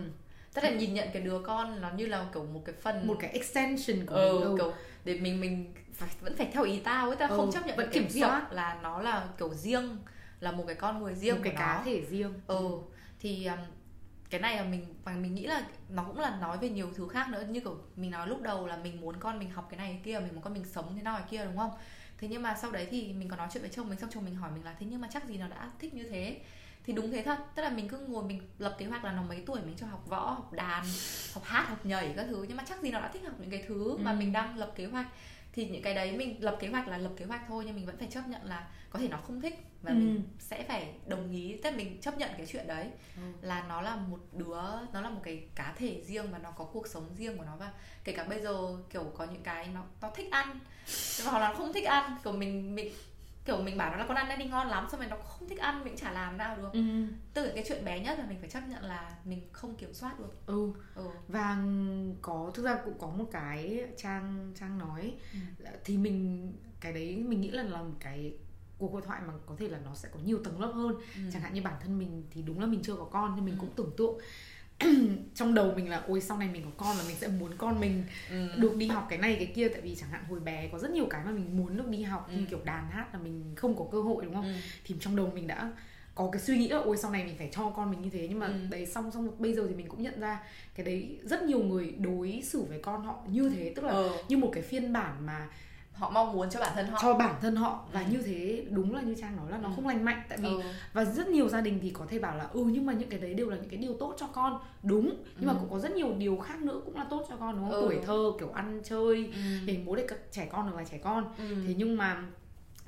Tức là nhìn nhận cái đứa con nó như là kiểu một cái phần, một cái extension của ừ, mình. Kiểu để mình mình phải, vẫn phải theo ý tao ấy, tao ừ, không chấp nhận vẫn cái kiểm soát là nó là kiểu riêng, là một cái con người riêng, một cái cá thể riêng. Ừ. Thì cái này là mình và mình nghĩ là nó cũng là nói về nhiều thứ khác nữa, như kiểu mình nói lúc đầu là mình muốn con mình học cái này cái kia, mình muốn con mình sống thế nào cái kia, đúng không? Thế nhưng mà sau đấy thì mình có nói chuyện với chồng mình, xong chồng mình hỏi mình là thế nhưng mà chắc gì nó đã thích như thế. Thì đúng thế thật, tức là mình cứ ngồi mình lập kế hoạch là nó mấy tuổi mình cho học võ, học đàn, học hát, học nhảy các thứ, nhưng mà chắc gì nó đã thích học những cái thứ mà ừ. mình đang lập kế hoạch. Thì những cái đấy mình lập kế hoạch là lập kế hoạch thôi, nhưng mình vẫn phải chấp nhận là có thể nó không thích, và ừ. mình sẽ phải đồng ý, tức là mình chấp nhận cái chuyện đấy, ừ. là nó là một đứa, nó là một cái cá thể riêng và nó có cuộc sống riêng của nó. Và kể cả bây giờ kiểu có những cái nó, nó thích ăn hoặc là nó không thích ăn, kiểu mình mình kiểu mình bảo nó là con ăn đây đi ngon lắm, xong rồi nó không thích ăn mình chả làm nào được. Ừ. Từ cái chuyện bé nhất là mình phải chấp nhận là mình không kiểm soát được. Ừ. Ừ. Và có thực ra cũng có một cái Trang Trang nói, ừ. thì mình cái đấy mình nghĩ là là một cái cuộc hội thoại mà có thể là nó sẽ có nhiều tầng lớp hơn. ừ. Chẳng hạn như bản thân mình thì đúng là mình chưa có con nên mình ừ. cũng tưởng tượng trong đầu mình là ôi sau này mình có con là mình sẽ muốn con mình ừ. được đi học cái này cái kia. Tại vì chẳng hạn hồi bé có rất nhiều cái mà mình muốn được đi học, ừ. như kiểu đàn hát là mình không có cơ hội, đúng không? ừ. Thì trong đầu mình đã có cái suy nghĩ là ôi sau này mình phải cho con mình như thế. Nhưng mà ừ. đấy xong xong bây giờ thì mình cũng nhận ra cái đấy rất nhiều người đối xử với con họ như thế, tức là ừ. như một cái phiên bản mà họ mong muốn cho bản thân họ, cho bản thân họ. Và ừ. như thế đúng là như Trang nói là nó ừ. không lành mạnh. Tại vì ừ. và rất nhiều gia đình thì có thể bảo là ừ nhưng mà những cái đấy đều là những cái điều tốt cho con, đúng, nhưng ừ. mà cũng có rất nhiều điều khác nữa cũng là tốt cho con, đúng không? ừ. Tuổi thơ kiểu ăn chơi ừ. để bố để các trẻ con được là trẻ con. ừ. Thế nhưng mà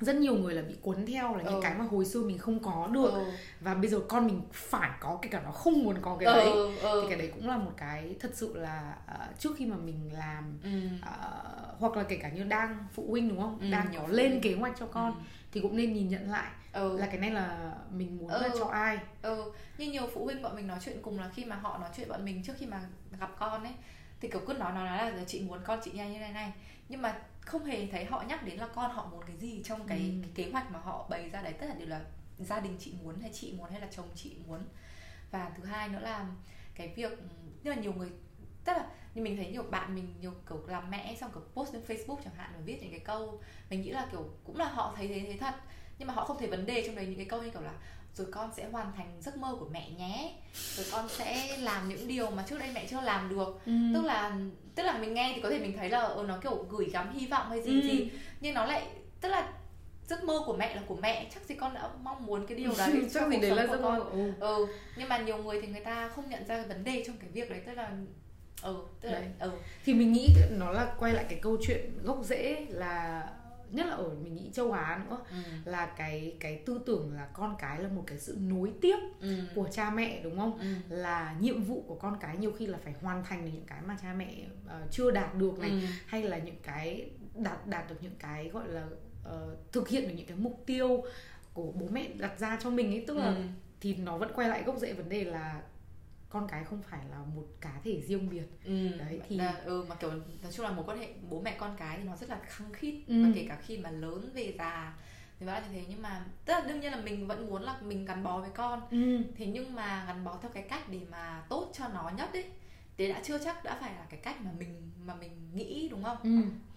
rất nhiều người là bị cuốn theo là những ừ. cái mà hồi xưa mình không có được, ừ. và bây giờ con mình phải có, kể cả nó không muốn có cái ừ. đấy. ừ. Thì cái đấy cũng là một cái thật sự là uh, trước khi mà mình làm ừ. uh, hoặc là kể cả như đang phụ huynh, đúng không? ừ. Đang nhỏ lên kế hoạch cho con ừ. thì cũng nên nhìn nhận lại ừ. là cái này là mình muốn ừ. là cho ai. ừ. Như nhiều phụ huynh bọn mình nói chuyện cùng là khi mà họ nói chuyện bọn mình trước khi mà gặp con ấy thì kiểu cứ nói nói là chị muốn con chị nhanh như này này, nhưng mà không hề thấy họ nhắc đến là con họ muốn cái gì trong cái, ừ. cái kế hoạch mà họ bày ra đấy. Tất cả đều là gia đình chị muốn, hay chị muốn, hay là chồng chị muốn. Và thứ hai nữa là cái việc, tức là nhiều người, tức là như mình thấy nhiều bạn mình nhiều kiểu làm mẹ xong kiểu post lên Facebook chẳng hạn và viết những cái câu mình nghĩ là kiểu cũng là họ thấy thế thế thật, nhưng mà họ không thấy vấn đề trong đấy. Những cái câu như kiểu là rồi con sẽ hoàn thành giấc mơ của mẹ nhé, rồi con sẽ làm những điều mà trước đây mẹ chưa làm được. ừ. Tức là tức là mình nghe thì có thể mình thấy là ừ, nó kiểu gửi gắm hy vọng hay gì ừ. gì, nhưng nó lại tức là giấc mơ của mẹ là của mẹ, chắc gì con đã mong muốn cái điều đấy trong cuộc sống của con. ừ. ừ Nhưng mà nhiều người thì người ta không nhận ra cái vấn đề trong cái việc đấy, tức là ừ tức là ừ thì mình nghĩ nó là quay lại cái câu chuyện gốc rễ là nhất là ở mình nghĩ châu Á nữa, ừ. là cái cái tư tưởng là con cái là một cái sự nối tiếp ừ. của cha mẹ, đúng không? ừ. Là nhiệm vụ của con cái nhiều khi là phải hoàn thành những cái mà cha mẹ uh, chưa đạt được này, ừ. hay là những cái đạt đạt được những cái gọi là uh, thực hiện được những cái mục tiêu của bố mẹ đặt ra cho mình ấy. Tức là ừ. thì nó vẫn quay lại gốc rễ vấn đề là con cái không phải là một cá thể riêng biệt. ừ, đấy thì là, ừ, mà kiểu nói chung là mối quan hệ bố mẹ con cái thì nó rất là khăng khít, ừ. và kể cả khi mà lớn về già thì vẫn là như thế. Nhưng mà tức là đương nhiên là mình vẫn muốn là mình gắn bó với con, ừ. thế nhưng mà gắn bó theo cái cách để mà tốt cho nó nhất ấy, thế đã chưa chắc đã phải là cái cách mà mình mà mình nghĩ, đúng không? ừ.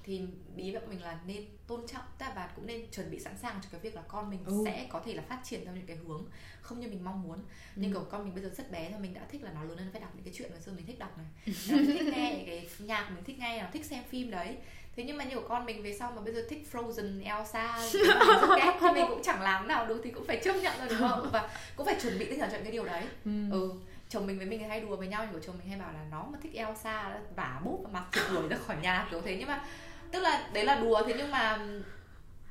Thì ý bọn mình là nên tôn trọng ta và cũng nên chuẩn bị sẵn sàng cho cái việc là con mình ừ. sẽ có thể là phát triển theo những cái hướng không như mình mong muốn. ừ. Nhưng kiểu con mình bây giờ rất bé thôi, mình đã thích là nó lớn hơn phải đọc những cái chuyện ngày xưa mình thích đọc này, nó thích nghe những cái nhạc mình thích nghe, nó thích xem phim đấy. Thế nhưng mà nhiều con mình về sau mà bây giờ thích Frozen, Elsa rất ghét thì mình cũng chẳng làm nào được, thì cũng phải chấp nhận rồi, đúng không? Và cũng phải chuẩn bị tất cả những cái điều đấy. ừ. ừ Chồng mình với mình hay đùa với nhau, nhưng của chồng mình hay bảo là nó mà thích Elsa vả bốp vào mặt thì đuổi ra khỏi nhà kiểu thế. Nhưng mà tức là đấy là đùa, thế nhưng mà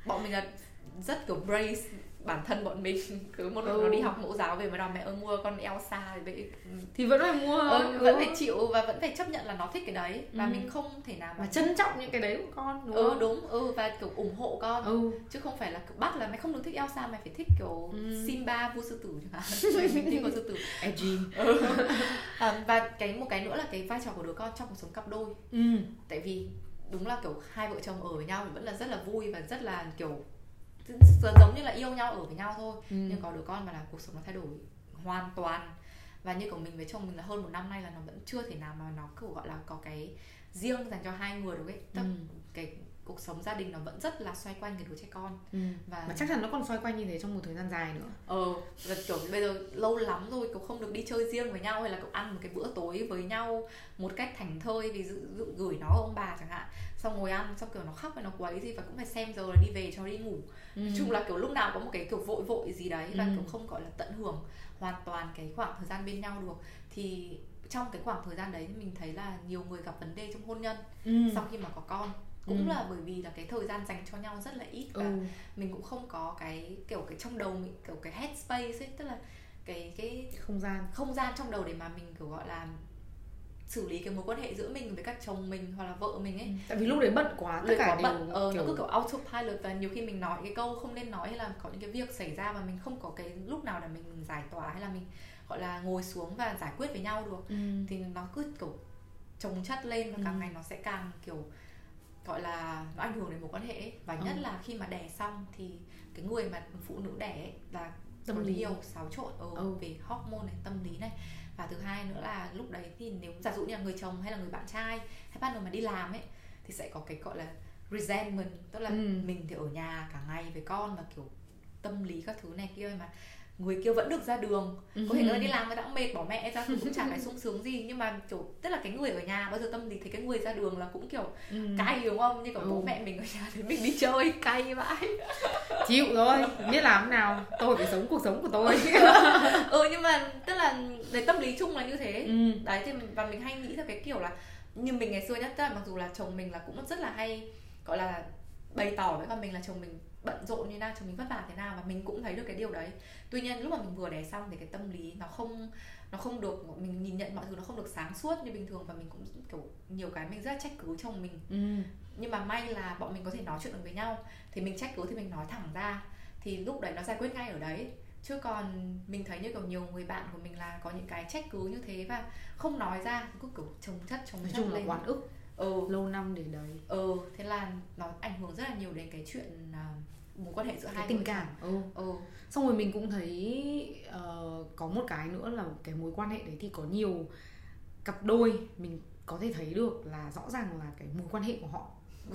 bọn mình là rất kiểu brace bản thân bọn mình. Cứ một ừ. nó đi học mẫu giáo về mà đòi mẹ ơi mua con Elsa vậy thì vẫn phải mua, ừ, vẫn phải chịu và vẫn phải chấp nhận là nó thích cái đấy, và ừ. mình không thể nào mà trân trọng những cái đấy của con, đúng ừ, không? Đúng, ừ, và kiểu ủng hộ con, ừ. chứ không phải là bắt là mày không được thích Elsa, mày phải thích kiểu ừ. Simba vua sư tử chẳng hạn, mày phải thích vua sư tử. ừ. à, Và cái một cái nữa là cái vai trò của đứa con trong cuộc sống cặp đôi. ừ. Tại vì đúng là kiểu hai vợ chồng ở với nhau vẫn là rất là vui và rất là kiểu giống như là yêu nhau ở với nhau thôi. ừ. Nhưng có đứa con mà là cuộc sống nó thay đổi hoàn toàn, và như của mình với chồng mình là hơn một năm nay là nó vẫn chưa thể nào mà nó kiểu gọi là có cái riêng dành cho hai người được ấy. Tức ừ. cái cuộc sống gia đình nó vẫn rất là xoay quanh cái đứa trẻ con, ừ. và mà chắc chắn nó còn xoay quanh như thế trong một thời gian dài nữa. Ờ và kiểu bây giờ lâu lắm rồi cũng không được đi chơi riêng với nhau, hay là cũng ăn một cái bữa tối với nhau một cách thảnh thơi, vì dự, dự gửi nó ông bà chẳng hạn, xong ngồi ăn xong kiểu nó khóc và nó quấy gì, và cũng phải xem giờ là đi về cho nó đi ngủ. ừ. Nói chung là kiểu lúc nào có một cái kiểu vội vội gì đấy, và ừ. kiểu không gọi là tận hưởng hoàn toàn cái khoảng thời gian bên nhau được. Thì trong cái khoảng thời gian đấy mình thấy là nhiều người gặp vấn đề trong hôn nhân ừ. sau khi mà có con, cũng ừ. là bởi vì là cái thời gian dành cho nhau rất là ít, và ừ. mình cũng không có cái kiểu cái trong đầu mình kiểu cái headspace ấy, tức là cái cái không gian không gian trong đầu để mà mình kiểu gọi là xử lý cái mối quan hệ giữa mình với các chồng mình hoặc là vợ mình ấy. ừ. Tại vì lúc đấy bận quá, tất cả đều bận, ờ, kiểu... nó cứ kiểu autopilot, và nhiều khi mình nói cái câu không nên nói, hay là có những cái việc xảy ra mà mình không có cái lúc nào để mình giải tỏa, hay là mình gọi là ngồi xuống và giải quyết với nhau được. ừ. Thì nó cứ kiểu chồng chất lên, và càng ừ. ngày nó sẽ càng kiểu gọi là nó ảnh hưởng đến mối quan hệ ấy. Và ừ. nhất là khi mà đẻ xong thì cái người mà phụ nữ đẻ ấy là tâm có lý nhiều xáo trộn ở ừ. về hormone này, tâm lý này. Và thứ hai nữa là lúc đấy thì nếu giả dụ như là người chồng hay là người bạn trai hay partner mà đi làm ấy thì sẽ có cái gọi là resentment, tức là ừ. mình thì ở nhà cả ngày với con và kiểu tâm lý các thứ này kia, mà người kia vẫn được ra đường, có thể người đi làm người đã mệt bỏ mẹ ra cũng chẳng phải sung sướng gì, nhưng mà kiểu tức là cái người ở nhà bao giờ tâm lý thấy cái người ra đường là cũng kiểu ừ. cay, đúng không? Như kiểu ừ. bố mẹ mình ở nhà thì mình đi chơi cay vãi, chịu rồi, biết làm thế nào, tôi phải sống cuộc sống của tôi. Ừ, nhưng mà tức là đấy, tâm lý chung là như thế. Ừ. Đấy, thì mình, và mình hay nghĩ theo cái kiểu là như mình ngày xưa nhá, tức là mặc dù là chồng mình là cũng rất là hay gọi là bày tỏ với con mình là chồng mình bận rộn như nào, chồng mình vất vả thế nào, và mình cũng thấy được cái điều đấy. Tuy nhiên lúc mà mình vừa đẻ xong thì cái tâm lý nó không nó không được, mình nhìn nhận mọi thứ nó không được sáng suốt như bình thường, và mình cũng kiểu nhiều cái mình rất là trách cứ chồng mình. Ừ. Nhưng mà may là bọn mình có thể nói chuyện được với nhau, thì mình trách cứ thì mình nói thẳng ra, thì lúc đấy nó giải quyết ngay ở đấy. Chứ còn mình thấy như kiểu nhiều người bạn của mình là có những cái trách cứ như thế và không nói ra, cứ kiểu chồng chất chồng chất lên, oán ức ừ. lâu năm để đấy. Ừ, thế là nó ảnh hưởng rất là nhiều đến cái chuyện uh, mối quan hệ giữa cái hai tình người tình cảm. Ừ. ừ. Xong rồi mình cũng thấy uh, có một cái nữa là cái mối quan hệ đấy thì có nhiều cặp đôi mình có thể thấy được là rõ ràng là cái mối quan hệ của họ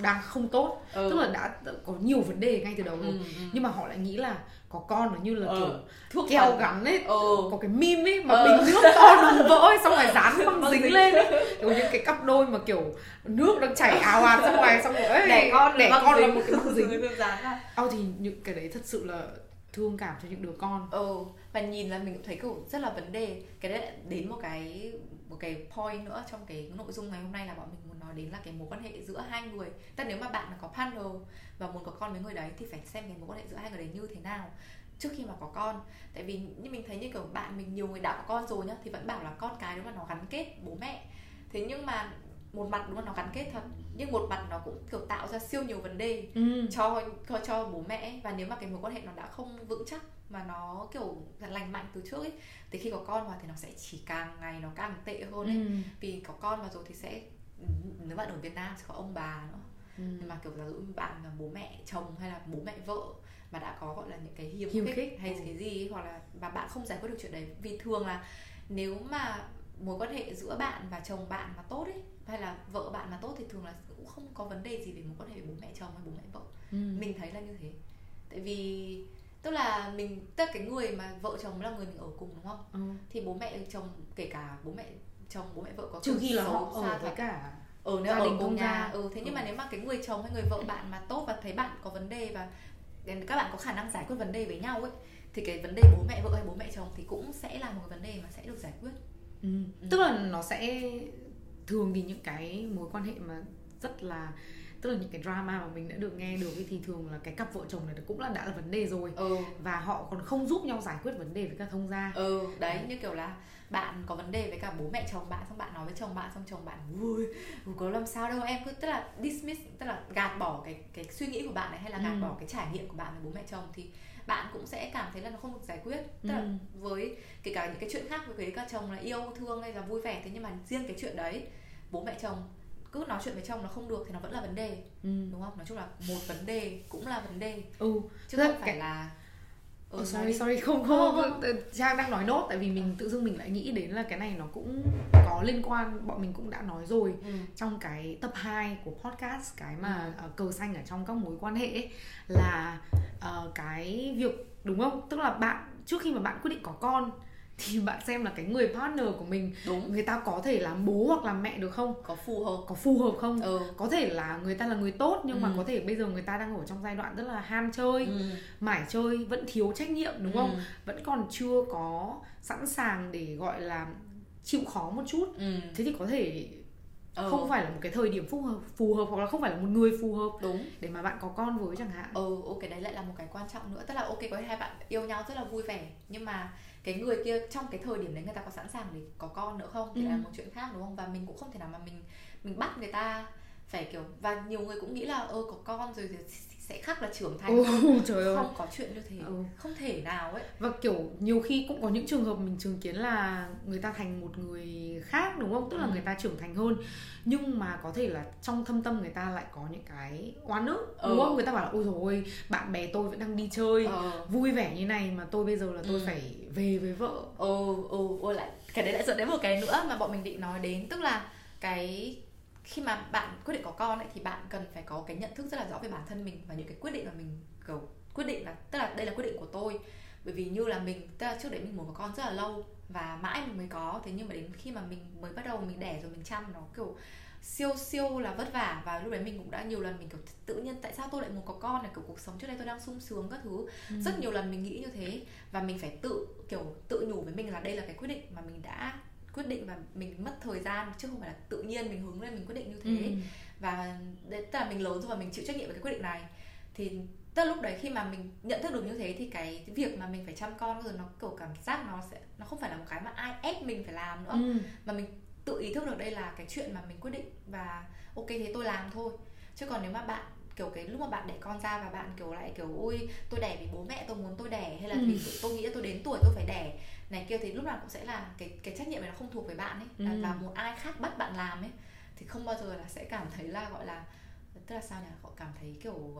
đang không tốt, ừ. tức là đã có nhiều vấn đề ngay từ đầu rồi, ừ, ừ. nhưng mà họ lại nghĩ là có con nó như là ừ. kiểu thuốc keo phần gắn ấy, ừ. có cái meme ấy mà ừ. bình nước to đùng vỡ ấy, xong rồi dán băng dính lên ấy, kiểu những cái cặp đôi mà kiểu nước đang chảy ào ạt ra ngoài, xong rồi ấy, đẻ con đẻ con là một cái băng dính. Ao thì những cái đấy thật sự là thương cảm cho những đứa con. Ừ, và nhìn là mình cũng thấy kiểu rất là vấn đề. Cái đấy đến một cái một cái point nữa trong cái nội dung ngày hôm nay là bọn mình muốn nói đến là cái mối quan hệ giữa hai người. Tức nếu mà bạn có partner và muốn có con với người đấy thì phải xem cái mối quan hệ giữa hai người đấy như thế nào trước khi mà có con. Tại vì như mình thấy như kiểu bạn mình nhiều người đã có con rồi nhá thì vẫn bảo là con cái đúng là nó gắn kết bố mẹ. Thế nhưng mà một mặt đúng là nó gắn kết thật, nhưng một mặt nó cũng kiểu tạo ra siêu nhiều vấn đề ừ. cho, cho cho bố mẹ. Và nếu mà cái mối quan hệ nó đã không vững chắc mà nó kiểu lành mạnh từ trước ấy thì khi có con vào thì nó sẽ chỉ càng ngày nó càng tệ hơn ấy. Ừ. Vì có con vào rồi thì sẽ, nếu bạn ở Việt Nam sẽ có ông bà nữa. Ừ. Nhưng mà kiểu giả dụ bạn là bố mẹ chồng hay là bố mẹ vợ mà đã có gọi là những cái hiếm, hiếm khích, khích hay ừ. cái gì ấy, hoặc là mà bạn không giải quyết được chuyện đấy. Vì thường là nếu mà mối quan hệ giữa bạn và chồng bạn mà tốt ấy hay là vợ bạn mà tốt thì thường là cũng không có vấn đề gì về mối quan hệ với bố mẹ chồng hay bố mẹ vợ. Ừ. Mình thấy là như thế. Tại vì tức là mình tức cái người mà vợ chồng là người mình ở cùng, đúng không? Ừ. Thì bố mẹ chồng, kể cả bố mẹ chồng bố mẹ vợ có trừ khi là họ ở với cả ở nếu ở cùng nhà. Ừ, thế ừ. nhưng mà nếu mà cái người chồng hay người vợ bạn mà tốt và thấy bạn có vấn đề và các bạn có khả năng giải quyết vấn đề với nhau ấy thì cái vấn đề bố mẹ vợ hay bố mẹ chồng thì cũng sẽ là một cái vấn đề mà sẽ được giải quyết. Ừ. Ừ. Tức là nó sẽ thường thì những cái mối quan hệ mà rất là, tức là những cái drama mà mình đã được nghe được thì thường là cái cặp vợ chồng này cũng là đã là vấn đề rồi. Ừ. Và họ còn không giúp nhau giải quyết vấn đề với cả thông gia. Ừ, đấy, như kiểu là bạn có vấn đề với cả bố mẹ chồng bạn, xong bạn nói với chồng bạn, xong chồng bạn vui có làm sao đâu em, cứ tức là dismiss, tức là gạt bỏ cái cái suy nghĩ của bạn này hay là gạt ừ. bỏ cái trải nghiệm của bạn với bố mẹ chồng thì bạn cũng sẽ cảm thấy là nó không được giải quyết. Tức ừ. là với kể cả những cái chuyện khác với cả chồng là yêu thương hay là vui vẻ, thế nhưng mà riêng cái chuyện đấy bố mẹ chồng cứ nói chuyện với chồng nó không được thì nó vẫn là vấn đề. Ừ. Đúng không? Nói chung là một vấn đề cũng là vấn đề. Ừ. Chứ không phải cái... là ừ, oh, sorry, sorry, không, không, không, không. Trang đang nói nốt. Tại vì mình tự dưng mình lại nghĩ đến là cái này nó cũng có liên quan. Bọn mình cũng đã nói rồi ừ. trong cái tập hai của podcast, cái mà ừ. cờ xanh ở trong các mối quan hệ ấy, là uh, cái việc, đúng không? Tức là bạn, trước khi mà bạn quyết định có con thì bạn xem là cái người partner của mình, đúng, người ta có thể làm bố hoặc làm mẹ được không, có phù hợp có phù hợp không, ừ. có thể là người ta là người tốt nhưng ừ. mà có thể bây giờ người ta đang ở trong giai đoạn rất là ham chơi, ừ. mải chơi, vẫn thiếu trách nhiệm, đúng ừ. không, vẫn còn chưa có sẵn sàng để gọi là chịu khó một chút. Ừ. Thế thì có thể ừ. không phải là một cái thời điểm phù hợp, phù hợp hoặc là không phải là một người phù hợp, đúng, để mà bạn có con với chẳng hạn. Ừ, ok, đấy lại là một cái quan trọng nữa. Tức là ok, có hai bạn yêu nhau rất là vui vẻ nhưng mà cái người kia trong cái thời điểm đấy người ta có sẵn sàng để có con nữa không thì ừ. là một chuyện khác, đúng không? Và mình cũng không thể nào mà mình mình bắt người ta phải kiểu, và nhiều người cũng nghĩ là ơ có con rồi thì sẽ khác là trưởng thành. Oh, trời ơi. Không có chuyện như thế, ừ. không thể nào ấy. Và kiểu nhiều khi cũng có những trường hợp mình chứng kiến là người ta thành một người khác, đúng không? Tức là ừ. người ta trưởng thành hơn, nhưng mà có thể là trong thâm tâm người ta lại có những cái oán ức, ừ. đúng không? Người ta bảo là ôi dồi ôi, bạn bè tôi vẫn đang đi chơi ừ. vui vẻ như này mà tôi bây giờ là tôi ừ. phải về với vợ. Ồ, ồ, ôi lại cái đấy lại dẫn đến một cái nữa mà bọn mình định nói đến, tức là cái khi mà bạn quyết định có con ấy thì bạn cần phải có cái nhận thức rất là rõ về bản thân mình và những cái quyết định mà mình kiểu quyết định là tức là đây là quyết định của tôi. Bởi vì như là mình, tức là trước đấy mình muốn có con rất là lâu và mãi mình mới có, thế nhưng mà đến khi mà mình mới bắt đầu mình đẻ rồi mình chăm nó kiểu siêu siêu là vất vả, và lúc đấy mình cũng đã nhiều lần mình kiểu tự nhiên tại sao tôi lại muốn có con này, kiểu cuộc sống trước đây tôi đang sung sướng các thứ, ừ. rất nhiều lần mình nghĩ như thế và mình phải tự kiểu tự nhủ với mình là đây là cái quyết định mà mình đã quyết định và mình mất thời gian chứ không phải là tự nhiên mình hứng lên mình quyết định như thế, ừ. và đấy, tức là mình lớn rồi và mình chịu trách nhiệm với cái quyết định này. Thì tức là lúc đấy khi mà mình nhận thức được như thế thì cái việc mà mình phải chăm con rồi nó kiểu cảm giác nó sẽ nó không phải là một cái mà ai ép mình phải làm nữa, ừ. mà mình tự ý thức được đây là cái chuyện mà mình quyết định và ok thế tôi làm thôi. Chứ còn nếu mà bạn kiểu cái lúc mà bạn đẻ con ra và bạn kiểu lại kiểu ui tôi đẻ vì bố mẹ tôi muốn tôi đẻ, hay là vì ừ. tôi nghĩ là tôi đến tuổi tôi phải đẻ này kia, thì lúc nào cũng sẽ là cái cái trách nhiệm này nó không thuộc về bạn ấy, ừ. và một ai khác bắt bạn làm ấy thì không bao giờ là sẽ cảm thấy là gọi là tức là sao nhỉ, họ cảm thấy kiểu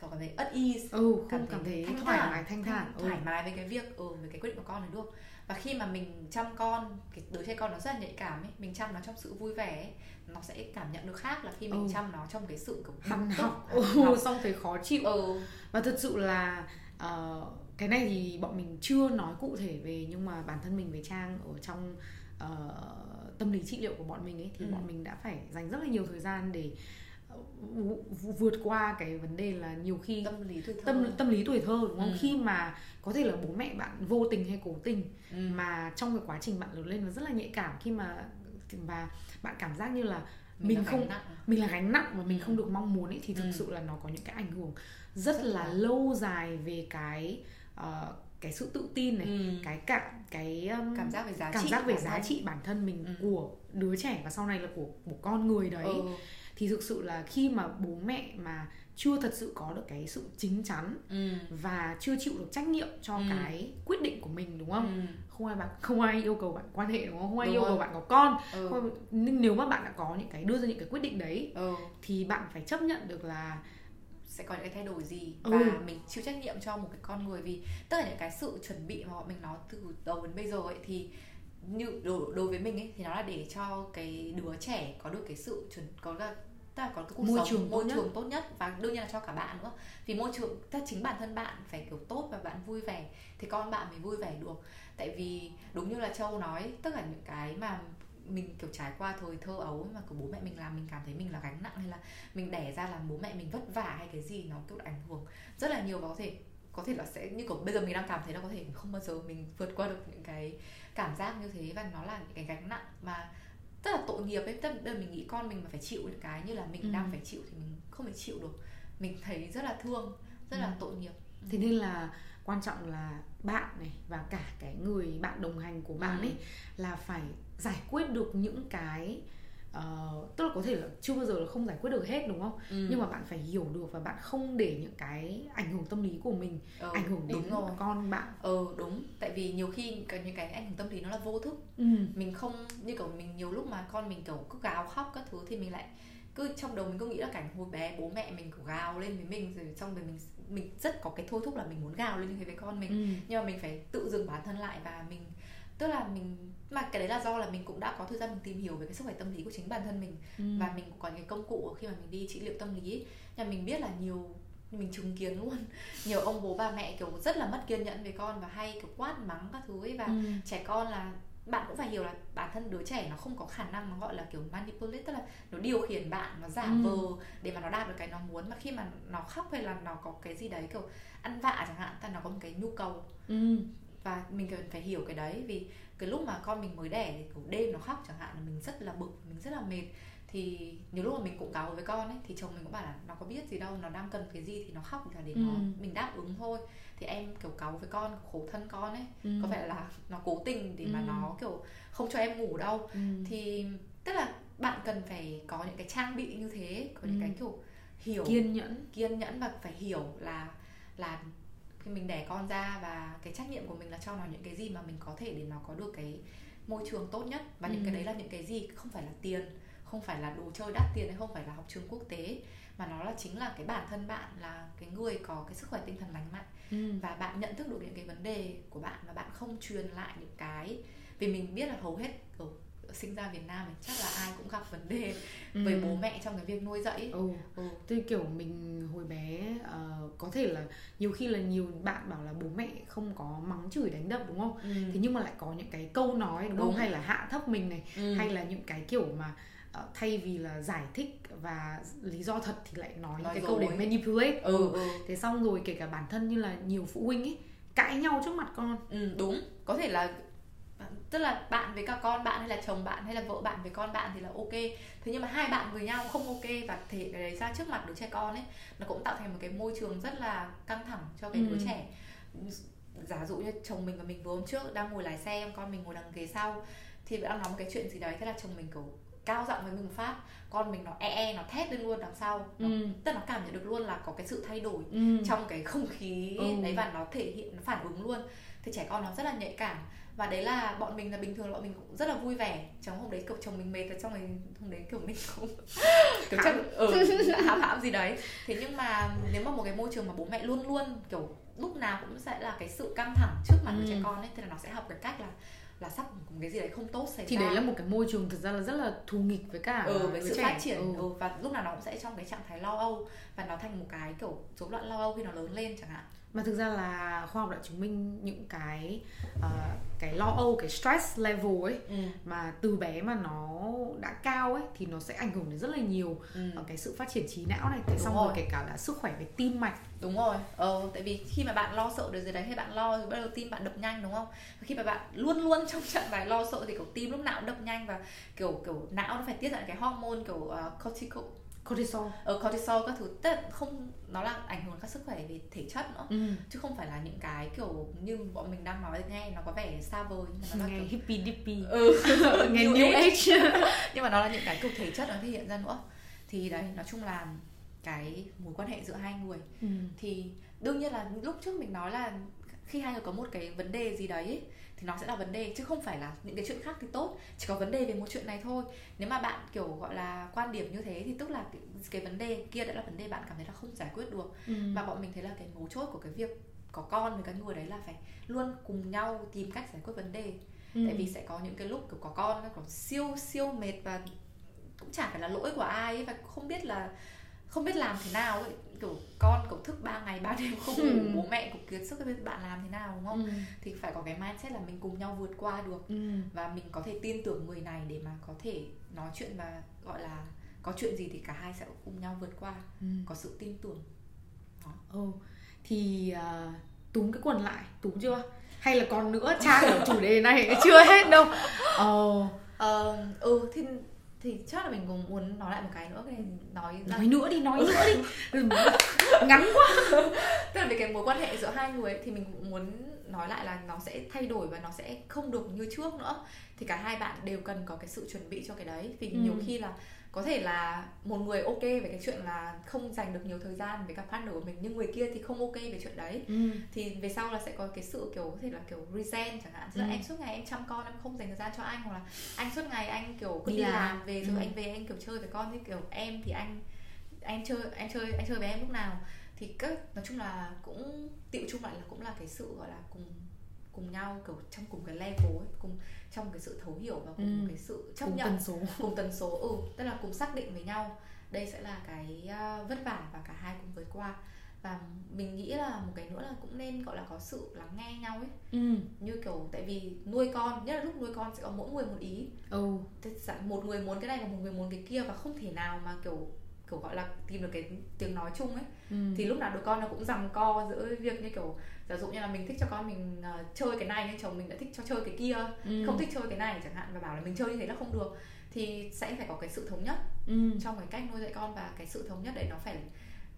kiểu cảm thấy at ease, ừ, cảm, không, cảm thấy thoải mái thanh thản thoải ừ. mái với cái việc ừ với cái quyết định của con này được. Và khi mà mình chăm con, cái đứa trẻ con nó rất là nhạy cảm ấy, mình chăm nó trong sự vui vẻ ấy, nó sẽ cảm nhận được khác là khi mình ừ. chăm nó trong cái sự hằn học, ừ, xong thấy khó chịu. ừ. Và thật sự là uh, cái này thì bọn mình chưa nói cụ thể về, nhưng mà bản thân mình với Trang ở trong uh, tâm lý trị liệu của bọn mình ấy thì ừ. bọn mình đã phải dành rất là nhiều thời gian để vượt qua cái vấn đề là nhiều khi tâm lý tuổi thơ, tâm, tâm lý tuổi thơ đúng không? Ừ. Khi mà có thể là bố mẹ bạn vô tình hay cố tình ừ. mà trong cái quá trình bạn lớn lên nó rất là nhạy cảm, khi mà và bạn cảm giác như là mình, mình không mình là gánh nặng mà mình ừ. không được mong muốn ấy, thì thực ừ. sự là nó có những cái ảnh hưởng rất, rất là, là lâu dài về cái uh, cái sự tự tin này, ừ. cái cảm cái um, cảm giác về giá cảm trị, giác về giá thân. trị bản thân mình, ừ. của đứa trẻ và sau này là của một con người đấy. ừ. Thì thực sự là khi mà bố mẹ mà chưa thật sự có được cái sự chín chắn ừ. và chưa chịu được trách nhiệm cho ừ. cái quyết định của mình, đúng không? Ừ. Không ai bạn không ai yêu cầu bạn quan hệ, đúng không? Không ai đúng yêu cầu bạn có con. Ừ. Không, nếu mà bạn đã có những cái đưa ra những cái quyết định đấy ừ. thì bạn phải chấp nhận được là sẽ có những cái thay đổi gì, và ừ. mình chịu trách nhiệm cho một cái con người. Vì tất cả những cái sự chuẩn bị mà mình nói từ đầu đến bây giờ ấy thì như đối với mình ấy thì nó là để cho cái đứa trẻ có được cái sự chuẩn có là ta có cái cuộc môi sống trường môi trường tốt nhất, và đương nhiên là cho cả bạn nữa. Vì môi trường ta chính bản thân bạn phải kiểu tốt và bạn vui vẻ thì con bạn mới vui vẻ được. Tại vì đúng như là Châu nói, tất cả những cái mà mình kiểu trải qua thời thơ ấu mà của bố mẹ mình làm mình cảm thấy mình là gánh nặng, hay là mình đẻ ra làm bố mẹ mình vất vả hay cái gì, nó kiểu ảnh hưởng rất là nhiều. Và có thể có thể là sẽ như kiểu bây giờ mình đang cảm thấy là có thể không bao giờ mình vượt qua được những cái cảm giác như thế, và nó là những cái gánh nặng mà rất là tội nghiệp ấy. Tức là mình nghĩ con mình mà phải chịu những cái như là mình ừ. đang phải chịu thì mình không phải chịu được, mình thấy rất là thương, rất ừ. là tội nghiệp. Thế nên là quan trọng là bạn này và cả cái người bạn đồng hành của bạn ừ. ấy là phải giải quyết được những cái uh, tức là có thể là chưa bao giờ là không giải quyết được hết, đúng không? ừ. Nhưng mà bạn phải hiểu được và bạn không để những cái ảnh hưởng tâm lý của mình ừ, ảnh hưởng đến con bạn. Ờ đúng, tại vì nhiều khi cái, những cái ảnh hưởng tâm lý nó là vô thức. ừ. Mình không như kiểu mình nhiều lúc mà con mình kiểu cứ gào khóc các thứ thì mình lại cứ trong đầu mình cứ nghĩ là cảnh hồi bé bố mẹ mình kiểu gào lên với mình rồi xong rồi mình mình rất có cái thôi thúc là mình muốn gào lên như thế với con mình. ừ. Nhưng mà mình phải tự dừng bản thân lại, và mình tức là mình mà cái đấy là do là mình cũng đã có thời gian mình tìm hiểu về cái sức khỏe tâm lý của chính bản thân mình, ừ. và mình cũng có những công cụ khi mà mình đi trị liệu tâm lý. Nhưng mình biết là nhiều mình chứng kiến luôn nhiều ông bố bà mẹ kiểu rất là mất kiên nhẫn với con và hay kiểu quát mắng các thứ ấy, và ừ. trẻ con là bạn cũng phải hiểu là bản thân đứa trẻ nó không có khả năng nó gọi là kiểu manipulate, tức là nó điều khiển bạn, nó giả ừ. vờ để mà nó đạt được cái nó muốn. Mà khi mà nó khóc hay là nó có cái gì đấy kiểu ăn vạ chẳng hạn, ta nó có một cái nhu cầu. ừ. Và mình cần phải hiểu cái đấy, vì cái lúc mà con mình mới đẻ thì đêm nó khóc chẳng hạn, mình rất là bực, mình rất là mệt. Thì nhiều lúc mà mình cũng cáu với con ấy thì chồng mình cũng bảo là nó có biết gì đâu, nó đang cần cái gì thì nó khóc thì là để ừ. nó mình đáp ứng thôi. Thì em kiểu cáu với con, khổ thân con ấy, ừ. có vẻ là nó cố tình để ừ. mà nó kiểu không cho em ngủ đâu. ừ. Thì tức là bạn cần phải có những cái trang bị như thế, có những ừ. cái kiểu hiểu, kiên nhẫn, kiên nhẫn và phải hiểu là là khi mình đẻ con ra và cái trách nhiệm của mình là cho nó những cái gì mà mình có thể để nó có được cái môi trường tốt nhất, và ừ. những cái đấy là những cái gì không phải là tiền, không phải là đồ chơi đắt tiền hay không phải là học trường quốc tế, mà nó là chính là cái bản thân bạn, là cái người có cái sức khỏe tinh thần lành mạnh ừ. và bạn nhận thức được những cái vấn đề của bạn và bạn không truyền lại những cái, vì mình biết là hầu hết ở sinh ra Việt Nam thì chắc là ai cũng gặp vấn đề ừ. với bố mẹ trong cái việc nuôi dạy. Ừ. Ừ. Tôi kiểu mình hồi bé uh, có thể là nhiều khi là nhiều bạn bảo là bố mẹ không có mắng chửi đánh đập đúng không? Ừ. Thế nhưng mà lại có những cái câu nói đúng, đúng không? Hay là hạ thấp mình này, ừ. hay là những cái kiểu mà uh, thay vì là giải thích và lý do thật thì lại nói, nói cái câu để manipulate. Ừ. Ừ. Ừ. Thế xong rồi kể cả bản thân như là nhiều phụ huynh ấy cãi nhau trước mặt con. Ừ. Đúng. Có thể là tức là bạn với cả con bạn hay là chồng bạn hay là vợ bạn với con bạn thì là ok, thế nhưng mà hai bạn với nhau không ok và thể cái đấy ra trước mặt đứa trẻ con ấy, nó cũng tạo thành một cái môi trường rất là căng thẳng cho cái ừ. đứa trẻ. Giả dụ như chồng mình và mình vừa hôm trước đang ngồi lái xe, con mình ngồi đằng ghế sau thì đang nói một cái chuyện gì đấy, thế là chồng mình kiểu cao giọng với mình một phát, con mình nó e e nó thét lên luôn đằng sau, nó, ừ. tức là nó cảm nhận được luôn là có cái sự thay đổi ừ. trong cái không khí ừ. đấy và nó thể hiện, nó phản ứng luôn. Thì trẻ con nó rất là nhạy cảm. Và đấy là bọn mình là bình thường bọn mình cũng rất là vui vẻ, trong hôm đấy kiểu chồng mình mệt rồi, trong ngày hôm đấy kiểu mình cũng kiểu chắc ừ, hạm hạm gì đấy. Thế nhưng mà nếu mà một cái môi trường mà bố mẹ luôn luôn kiểu lúc nào cũng sẽ là cái sự căng thẳng trước mặt của ừ. trẻ con ấy, thế là nó sẽ học cái cách là là sắp một cái gì đấy không tốt xảy ra. Thì đấy là một cái môi trường thực ra là rất là thù nghịch với cả ừ, với sự trẻ. Phát triển ừ. Ừ, và lúc nào nó cũng sẽ trong cái trạng thái lo âu và nó thành một cái kiểu rối loạn lo âu khi nó lớn lên chẳng hạn. Mà thực ra là khoa học đã chứng minh những cái uh, cái lo âu, cái stress level ấy ừ. mà từ bé mà nó đã cao ấy thì nó sẽ ảnh hưởng đến rất là nhiều ừ. cái sự phát triển trí não này, cái xong rồi kể cả là sức khỏe về tim mạch. Đúng rồi. Ờ, tại vì khi mà bạn lo sợ điều gì đấy hay bạn lo thì bắt đầu tim bạn đập nhanh đúng không? Và khi mà bạn luôn luôn trong trạng thái lo sợ thì kiểu tim lúc nào cũng đập nhanh và kiểu kiểu não nó phải tiết ra cái hormone kiểu uh, cortical cortisol ở cortisol các thứ, tức là không, nó là ảnh hưởng các sức khỏe về thể chất nữa ừ. chứ không phải là những cái kiểu như bọn mình đang nói nghe nó có vẻ xa vời nhưng mà nó là nghe kiểu... hippie dippie ừ. nghe new age nhưng mà nó là những cái kiểu thể chất nó thể hiện ra nữa. Thì đấy, nói chung là cái mối quan hệ giữa hai người ừ. thì đương nhiên là lúc trước mình nói là khi hai người có một cái vấn đề gì đấy ấy, thì nó sẽ là vấn đề, chứ không phải là những cái chuyện khác thì tốt, chỉ có vấn đề về một chuyện này thôi. Nếu mà bạn kiểu gọi là quan điểm như thế thì tức là cái, cái vấn đề kia đã là vấn đề bạn cảm thấy là không giải quyết được ừ. mà bọn mình thấy là cái mấu chốt của cái việc có con với cái người đấy là phải luôn cùng nhau tìm cách giải quyết vấn đề ừ. tại vì sẽ có những cái lúc kiểu có con nó còn siêu siêu mệt và cũng chả phải là lỗi của ai ấy, và không biết là không biết làm thế nào ấy, kiểu con cậu thức ba ngày ba đêm không ngủ, bố mẹ cũng kiệt sức, với bạn làm thế nào đúng không? Ừ. Thì phải có cái mindset là mình cùng nhau vượt qua được ừ. và mình có thể tin tưởng người này để mà có thể nói chuyện và gọi là có chuyện gì thì cả hai sẽ cùng nhau vượt qua, ừ. có sự tin tưởng. Đó. Ừ. Thì uh, túm cái quần lại, túm chưa? Hay là còn nữa, trang ở chủ đề này chưa hết đâu. Ờ, ờ, ừ thì thì chắc là mình cũng muốn nói lại một cái nữa, cái này nói là... nói nữa đi nói ừ. nữa đi ngắn quá. Tức là về cái mối quan hệ giữa hai người ấy, thì mình cũng muốn nói lại là nó sẽ thay đổi và nó sẽ không được như trước nữa, thì cả hai bạn đều cần có cái sự chuẩn bị cho cái đấy. Vì ừ. nhiều khi là có thể là một người ok về cái chuyện là không dành được nhiều thời gian với cả partner của mình, nhưng người kia thì không ok về chuyện đấy ừ. thì về sau là sẽ có cái sự kiểu có thể là kiểu resent chẳng hạn, tức là ừ. em suốt ngày em chăm con, em không dành thời gian cho anh, hoặc là anh suốt ngày anh kiểu cứ đi, đi làm, làm về rồi ừ. anh về anh kiểu chơi với con, như kiểu em thì anh anh chơi anh chơi anh chơi với em lúc nào. Thì các nói chung là cũng tựu chung lại là cũng là cái sự gọi là cùng cùng nhau kiểu trong cùng cái level ấy, cùng trong cái sự thấu hiểu và cùng ừ. cái sự chấp cùng nhận, tần số. cùng tần số, ừ, tức là cùng xác định với nhau. Đây sẽ là cái vất vả và cả hai cùng vượt qua. Và mình nghĩ là một cái nữa là cũng nên gọi là có sự lắng nghe nhau ấy, ừ. như kiểu tại vì nuôi con, nhất là lúc nuôi con sẽ có mỗi người một ý, ừ. một người muốn cái này và một người muốn cái kia, và không thể nào mà kiểu kiểu gọi là tìm được cái tiếng nói chung ấy ừ. thì lúc nào đứa con nó cũng giằng co giữa việc như kiểu giả dụ như là mình thích cho con mình uh, chơi cái này nhưng chồng mình đã thích cho chơi cái kia ừ. không thích chơi cái này chẳng hạn, và bảo là mình chơi như thế là không được, thì sẽ phải có cái sự thống nhất ừ. trong cái cách nuôi dạy con. Và cái sự thống nhất đấy nó phải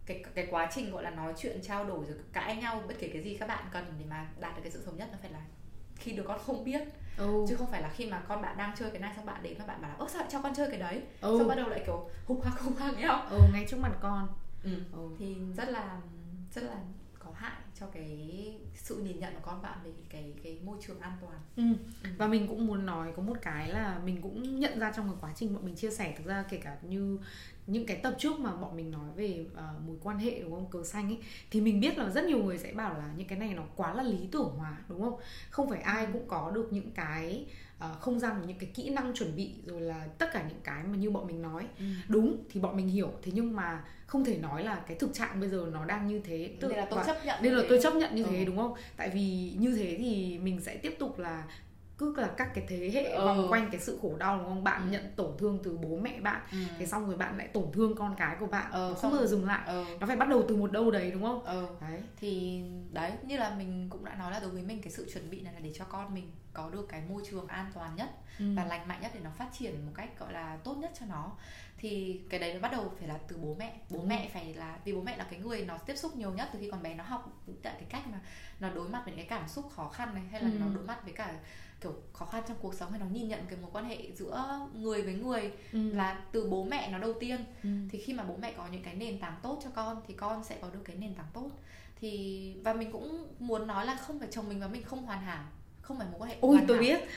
cái cái quá trình gọi là nói chuyện, trao đổi rồi cãi nhau bất kể cái gì các bạn cần để mà đạt được cái sự thống nhất, nó phải là khi đứa con không biết. Oh. Chứ không phải là khi mà con bạn đang chơi cái này xong bạn đến và bạn bảo là ơ sao lại cho con chơi cái đấy, oh. Xong bắt đầu lại kiểu hục hạc hục hạc nhau ừ, ngay trước mặt con. ừ. Oh. Thì rất là rất là có hại cho cái sự nhìn nhận của con bạn về cái cái môi trường an toàn. ừ. Ừ. Và mình cũng muốn nói có một cái là mình cũng nhận ra trong cái quá trình bọn mình chia sẻ, thực ra kể cả như những cái tập trước mà bọn mình nói về uh, mối quan hệ đúng không, cờ xanh ấy, thì mình biết là rất nhiều người sẽ bảo là những cái này nó quá là lý tưởng hóa đúng không, không phải ai cũng có được những cái uh, không gian, những cái kỹ năng chuẩn bị rồi là tất cả những cái mà như bọn mình nói. ừ. Đúng thì bọn mình hiểu, thế nhưng mà không thể nói là cái thực trạng bây giờ nó đang như thế nên là tôi chấp nhận, nên là tôi chấp nhận như ừ. thế đúng không, tại vì như thế thì mình sẽ tiếp tục là cứ là các cái thế hệ ừ. vòng quanh cái sự khổ đau đúng không? Bạn ừ. nhận tổn thương từ bố mẹ bạn, ừ. thế xong rồi bạn lại tổn thương con cái của bạn, ừ, không bao giờ dừng lại. ừ. Nó phải bắt đầu từ một đâu đấy đúng không? ừ. Đấy. Thì đấy, như là mình cũng đã nói là đối với mình cái sự chuẩn bị này là để cho con mình có được cái môi trường an toàn nhất ừ. và lành mạnh nhất để nó phát triển một cách gọi là tốt nhất cho nó. Thì cái đấy nó bắt đầu phải là từ bố mẹ. Bố ừ. mẹ phải là, vì bố mẹ là cái người nó tiếp xúc nhiều nhất từ khi con bé nó học, tại cái cách mà nó đối mặt với cái cảm xúc khó khăn này, hay là ừ. nó đối mặt với cả kiểu khó khăn trong cuộc sống, hay nó nhìn nhận cái mối quan hệ giữa người với người ừ. là từ bố mẹ nó đầu tiên. ừ. Thì khi mà bố mẹ có những cái nền tảng tốt cho con thì con sẽ có được cái nền tảng tốt. Thì và mình cũng muốn nói là không phải chồng mình và mình không hoàn hảo, không phải mối quan hệ ôi tôi hảo. Biết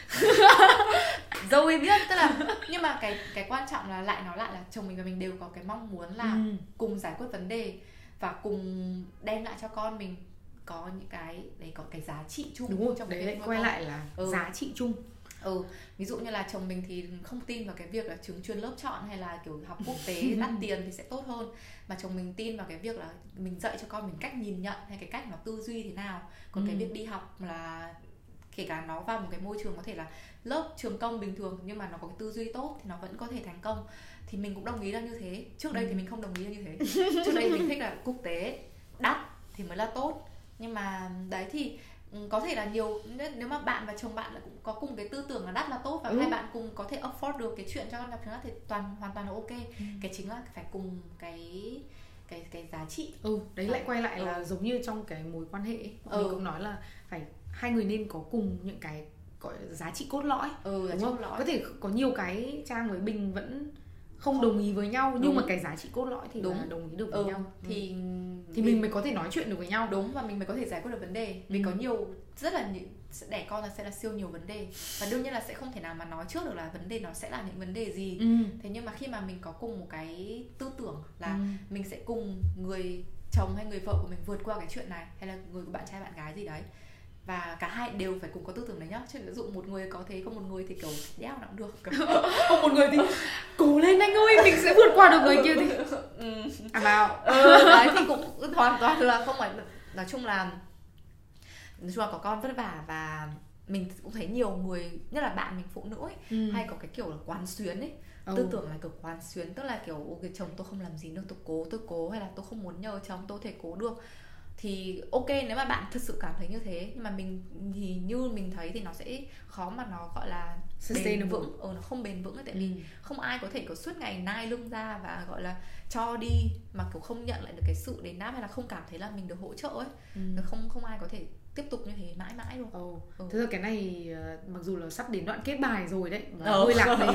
Zoe biết, tức là nhưng mà cái cái quan trọng là lại nói lại là chồng mình và mình đều có cái mong muốn là ừ. cùng giải quyết vấn đề và cùng đem lại cho con mình có những cái đấy, có cái giá trị chung. Đúng rồi, trong đấy lại quay con. Lại là ừ. giá trị chung. Ừ, ví dụ như là chồng mình thì không tin vào cái việc là trường chuyên lớp chọn hay là kiểu học quốc tế đắt tiền thì sẽ tốt hơn, mà chồng mình tin vào cái việc là mình dạy cho con mình cách nhìn nhận hay cái cách nó tư duy thế nào. Còn ừ. cái việc đi học là kể cả nó vào một cái môi trường có thể là lớp trường công bình thường nhưng mà nó có cái tư duy tốt thì nó vẫn có thể thành công. Thì mình cũng đồng ý là như thế. Trước đây ừ. thì mình không đồng ý là như thế. Trước đây mình thích là quốc tế đắt thì mới là tốt. Nhưng mà đấy thì có thể là nhiều, nếu mà bạn và chồng bạn cũng có cùng cái tư tưởng là đắt là tốt và ừ. hai bạn cùng có thể afford được cái chuyện cho con đọc trường đắt thì toàn hoàn toàn là ok. ừ. Cái chính là phải cùng cái cái cái giá trị. Ừ, đấy à, lại quay lại ừ. là giống như trong cái mối quan hệ ấy. Ừ. Mình cũng nói là phải hai người nên có cùng những cái gọi giá trị cốt lõi. Ừ, đúng không? Lõi. Có thể có nhiều cái Trang với Bình vẫn không, không đồng ý với nhau đúng. Nhưng mà cái giá trị cốt lõi thì đúng. Là đồng ý được với ừ. nhau. Thì thì mình mới có thể nói chuyện được với nhau. Đúng, và mình mới có thể giải quyết được vấn đề. Vì ừ. có nhiều, rất là những, đẻ con là sẽ là siêu nhiều vấn đề. Và đương nhiên là sẽ không thể nào mà nói trước được là vấn đề nó sẽ là những vấn đề gì. ừ. Thế nhưng mà khi mà mình có cùng một cái tư tưởng là ừ. mình sẽ cùng người chồng hay người vợ của mình vượt qua cái chuyện này, hay là người của bạn trai bạn gái gì đấy, và cả hai đều phải cùng có tư tưởng đấy nhá. Chứ ví dụ một người có thế, không một người thì kiểu đéo nào cũng được, không một người thì cố lên anh ơi mình sẽ vượt qua được người kia thì à vào ừ, đấy thì cũng hoàn toàn là không phải. Nói chung là nói chung là có con vất vả, và mình cũng thấy nhiều người, nhất là bạn mình phụ nữ ấy, ừ. hay có cái kiểu là quán xuyến ấy. ừ. Tư tưởng là kiểu quán xuyến, tức là kiểu okay, chồng tôi không làm gì nữa, tôi cố tôi cố hay là tôi không muốn nhờ chồng tôi thể cố được. Thì ok, nếu mà bạn thật sự cảm thấy như thế, nhưng mà mình thì như mình thấy thì nó sẽ khó mà nó gọi là bền vững. ừ, Nó không bền vững ấy, tại ừ. vì không ai có thể có suốt ngày nai lưng ra và gọi là cho đi mà kiểu không nhận lại được cái sự đền đáp, hay là không cảm thấy là mình được hỗ trợ ấy. ừ. Không không ai có thể tiếp tục như thế mãi mãi luôn. ừ. ừ. Thực ra cái này mặc dù là sắp đến đoạn kết bài rồi đấy, hơi lạc đề.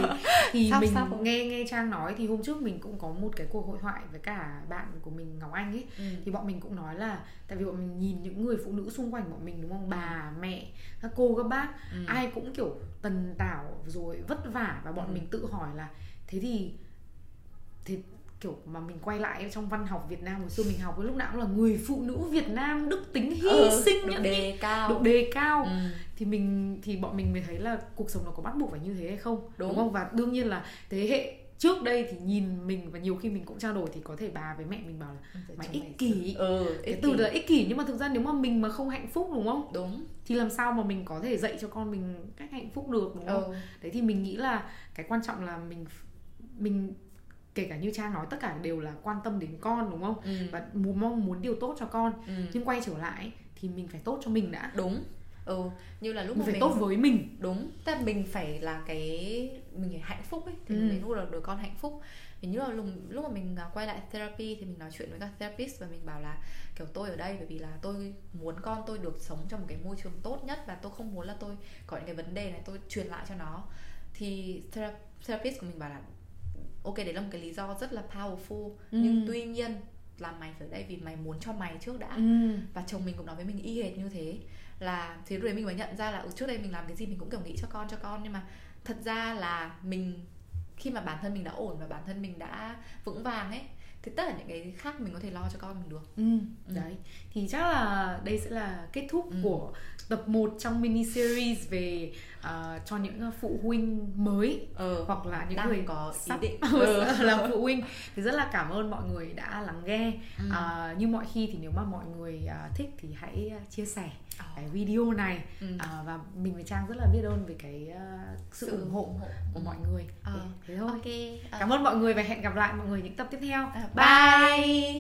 Thì sắp, mình sắp. nghe nghe Trang nói thì hôm trước mình cũng có một cái cuộc hội thoại với cả bạn của mình Ngọc Anh ấy. ừ. Thì bọn mình cũng nói là tại vì bọn mình nhìn những người phụ nữ xung quanh bọn mình đúng không, bà mẹ các cô các bác, ừ. ai cũng kiểu tần tảo rồi vất vả, và bọn ừ. mình tự hỏi là thế thì thế kiểu mà mình quay lại trong văn học Việt Nam hồi xưa mình học, lúc nào cũng là người phụ nữ Việt Nam đức tính hy ừ, sinh, được đề cao, được đề cao. Ừ. Thì mình thì bọn mình mới thấy là cuộc sống nó có bắt buộc phải như thế hay không, đúng, đúng không? Và đương nhiên là thế hệ trước đây thì nhìn mình, và nhiều khi mình cũng trao đổi thì có thể bà với mẹ mình bảo là mày ích kỷ, ừ, cái từ là ích kỷ, nhưng mà thực ra nếu mà mình mà không hạnh phúc đúng không? Đúng. Thì làm sao mà mình có thể dạy cho con mình cách hạnh phúc được đúng không? Ừ. Đấy thì mình nghĩ là cái quan trọng là mình mình kể cả như Trang nói, tất cả đều là quan tâm đến con đúng không? Ừ. Và mong muốn điều tốt cho con. ừ. Nhưng quay trở lại thì mình phải tốt cho mình đã. Đúng. Ừ, như là lúc mình mà phải mình tốt với mình. Đúng, tức là mình phải là cái mình phải hạnh phúc ấy thì ừ. đến lúc là đứa con hạnh phúc. Hình như là lúc mà mình quay lại therapy thì mình nói chuyện với các therapist và mình bảo là kiểu tôi ở đây bởi vì là tôi muốn con tôi được sống trong một cái môi trường tốt nhất và tôi không muốn là tôi có những cái vấn đề này tôi truyền lại cho nó. Thì therapist của mình bảo là ok, đấy là một cái lý do rất là powerful, ừ. nhưng tuy nhiên là mày phải ở đây vì mày muốn cho mày trước đã. ừ. Và chồng mình cũng nói với mình y hệt như thế. Là thế rồi mình mới nhận ra là trước đây mình làm cái gì mình cũng kiểu nghĩ cho con cho con nhưng mà thật ra là mình khi mà bản thân mình đã ổn và bản thân mình đã vững vàng ấy thì tất cả những cái khác mình có thể lo cho con mình được. ừ. Ừ. Đấy, thì chắc là đây sẽ là kết thúc ừ. của tập một trong mini series về uh, cho những phụ huynh mới ừ. hoặc là những đang người có ý định làm phụ huynh. Thì rất là cảm ơn mọi người đã lắng nghe. ừ. Uh, như mọi khi thì nếu mà mọi người uh, thích thì hãy chia sẻ ừ. cái video này ừ. uh, và mình với Trang rất là biết ơn về cái uh, sự, sự ủng hộ của mọi người. ừ. Thế, thế thôi. Okay. Cảm ơn mọi người và hẹn gặp lại mọi người những tập tiếp theo. Bye, bye.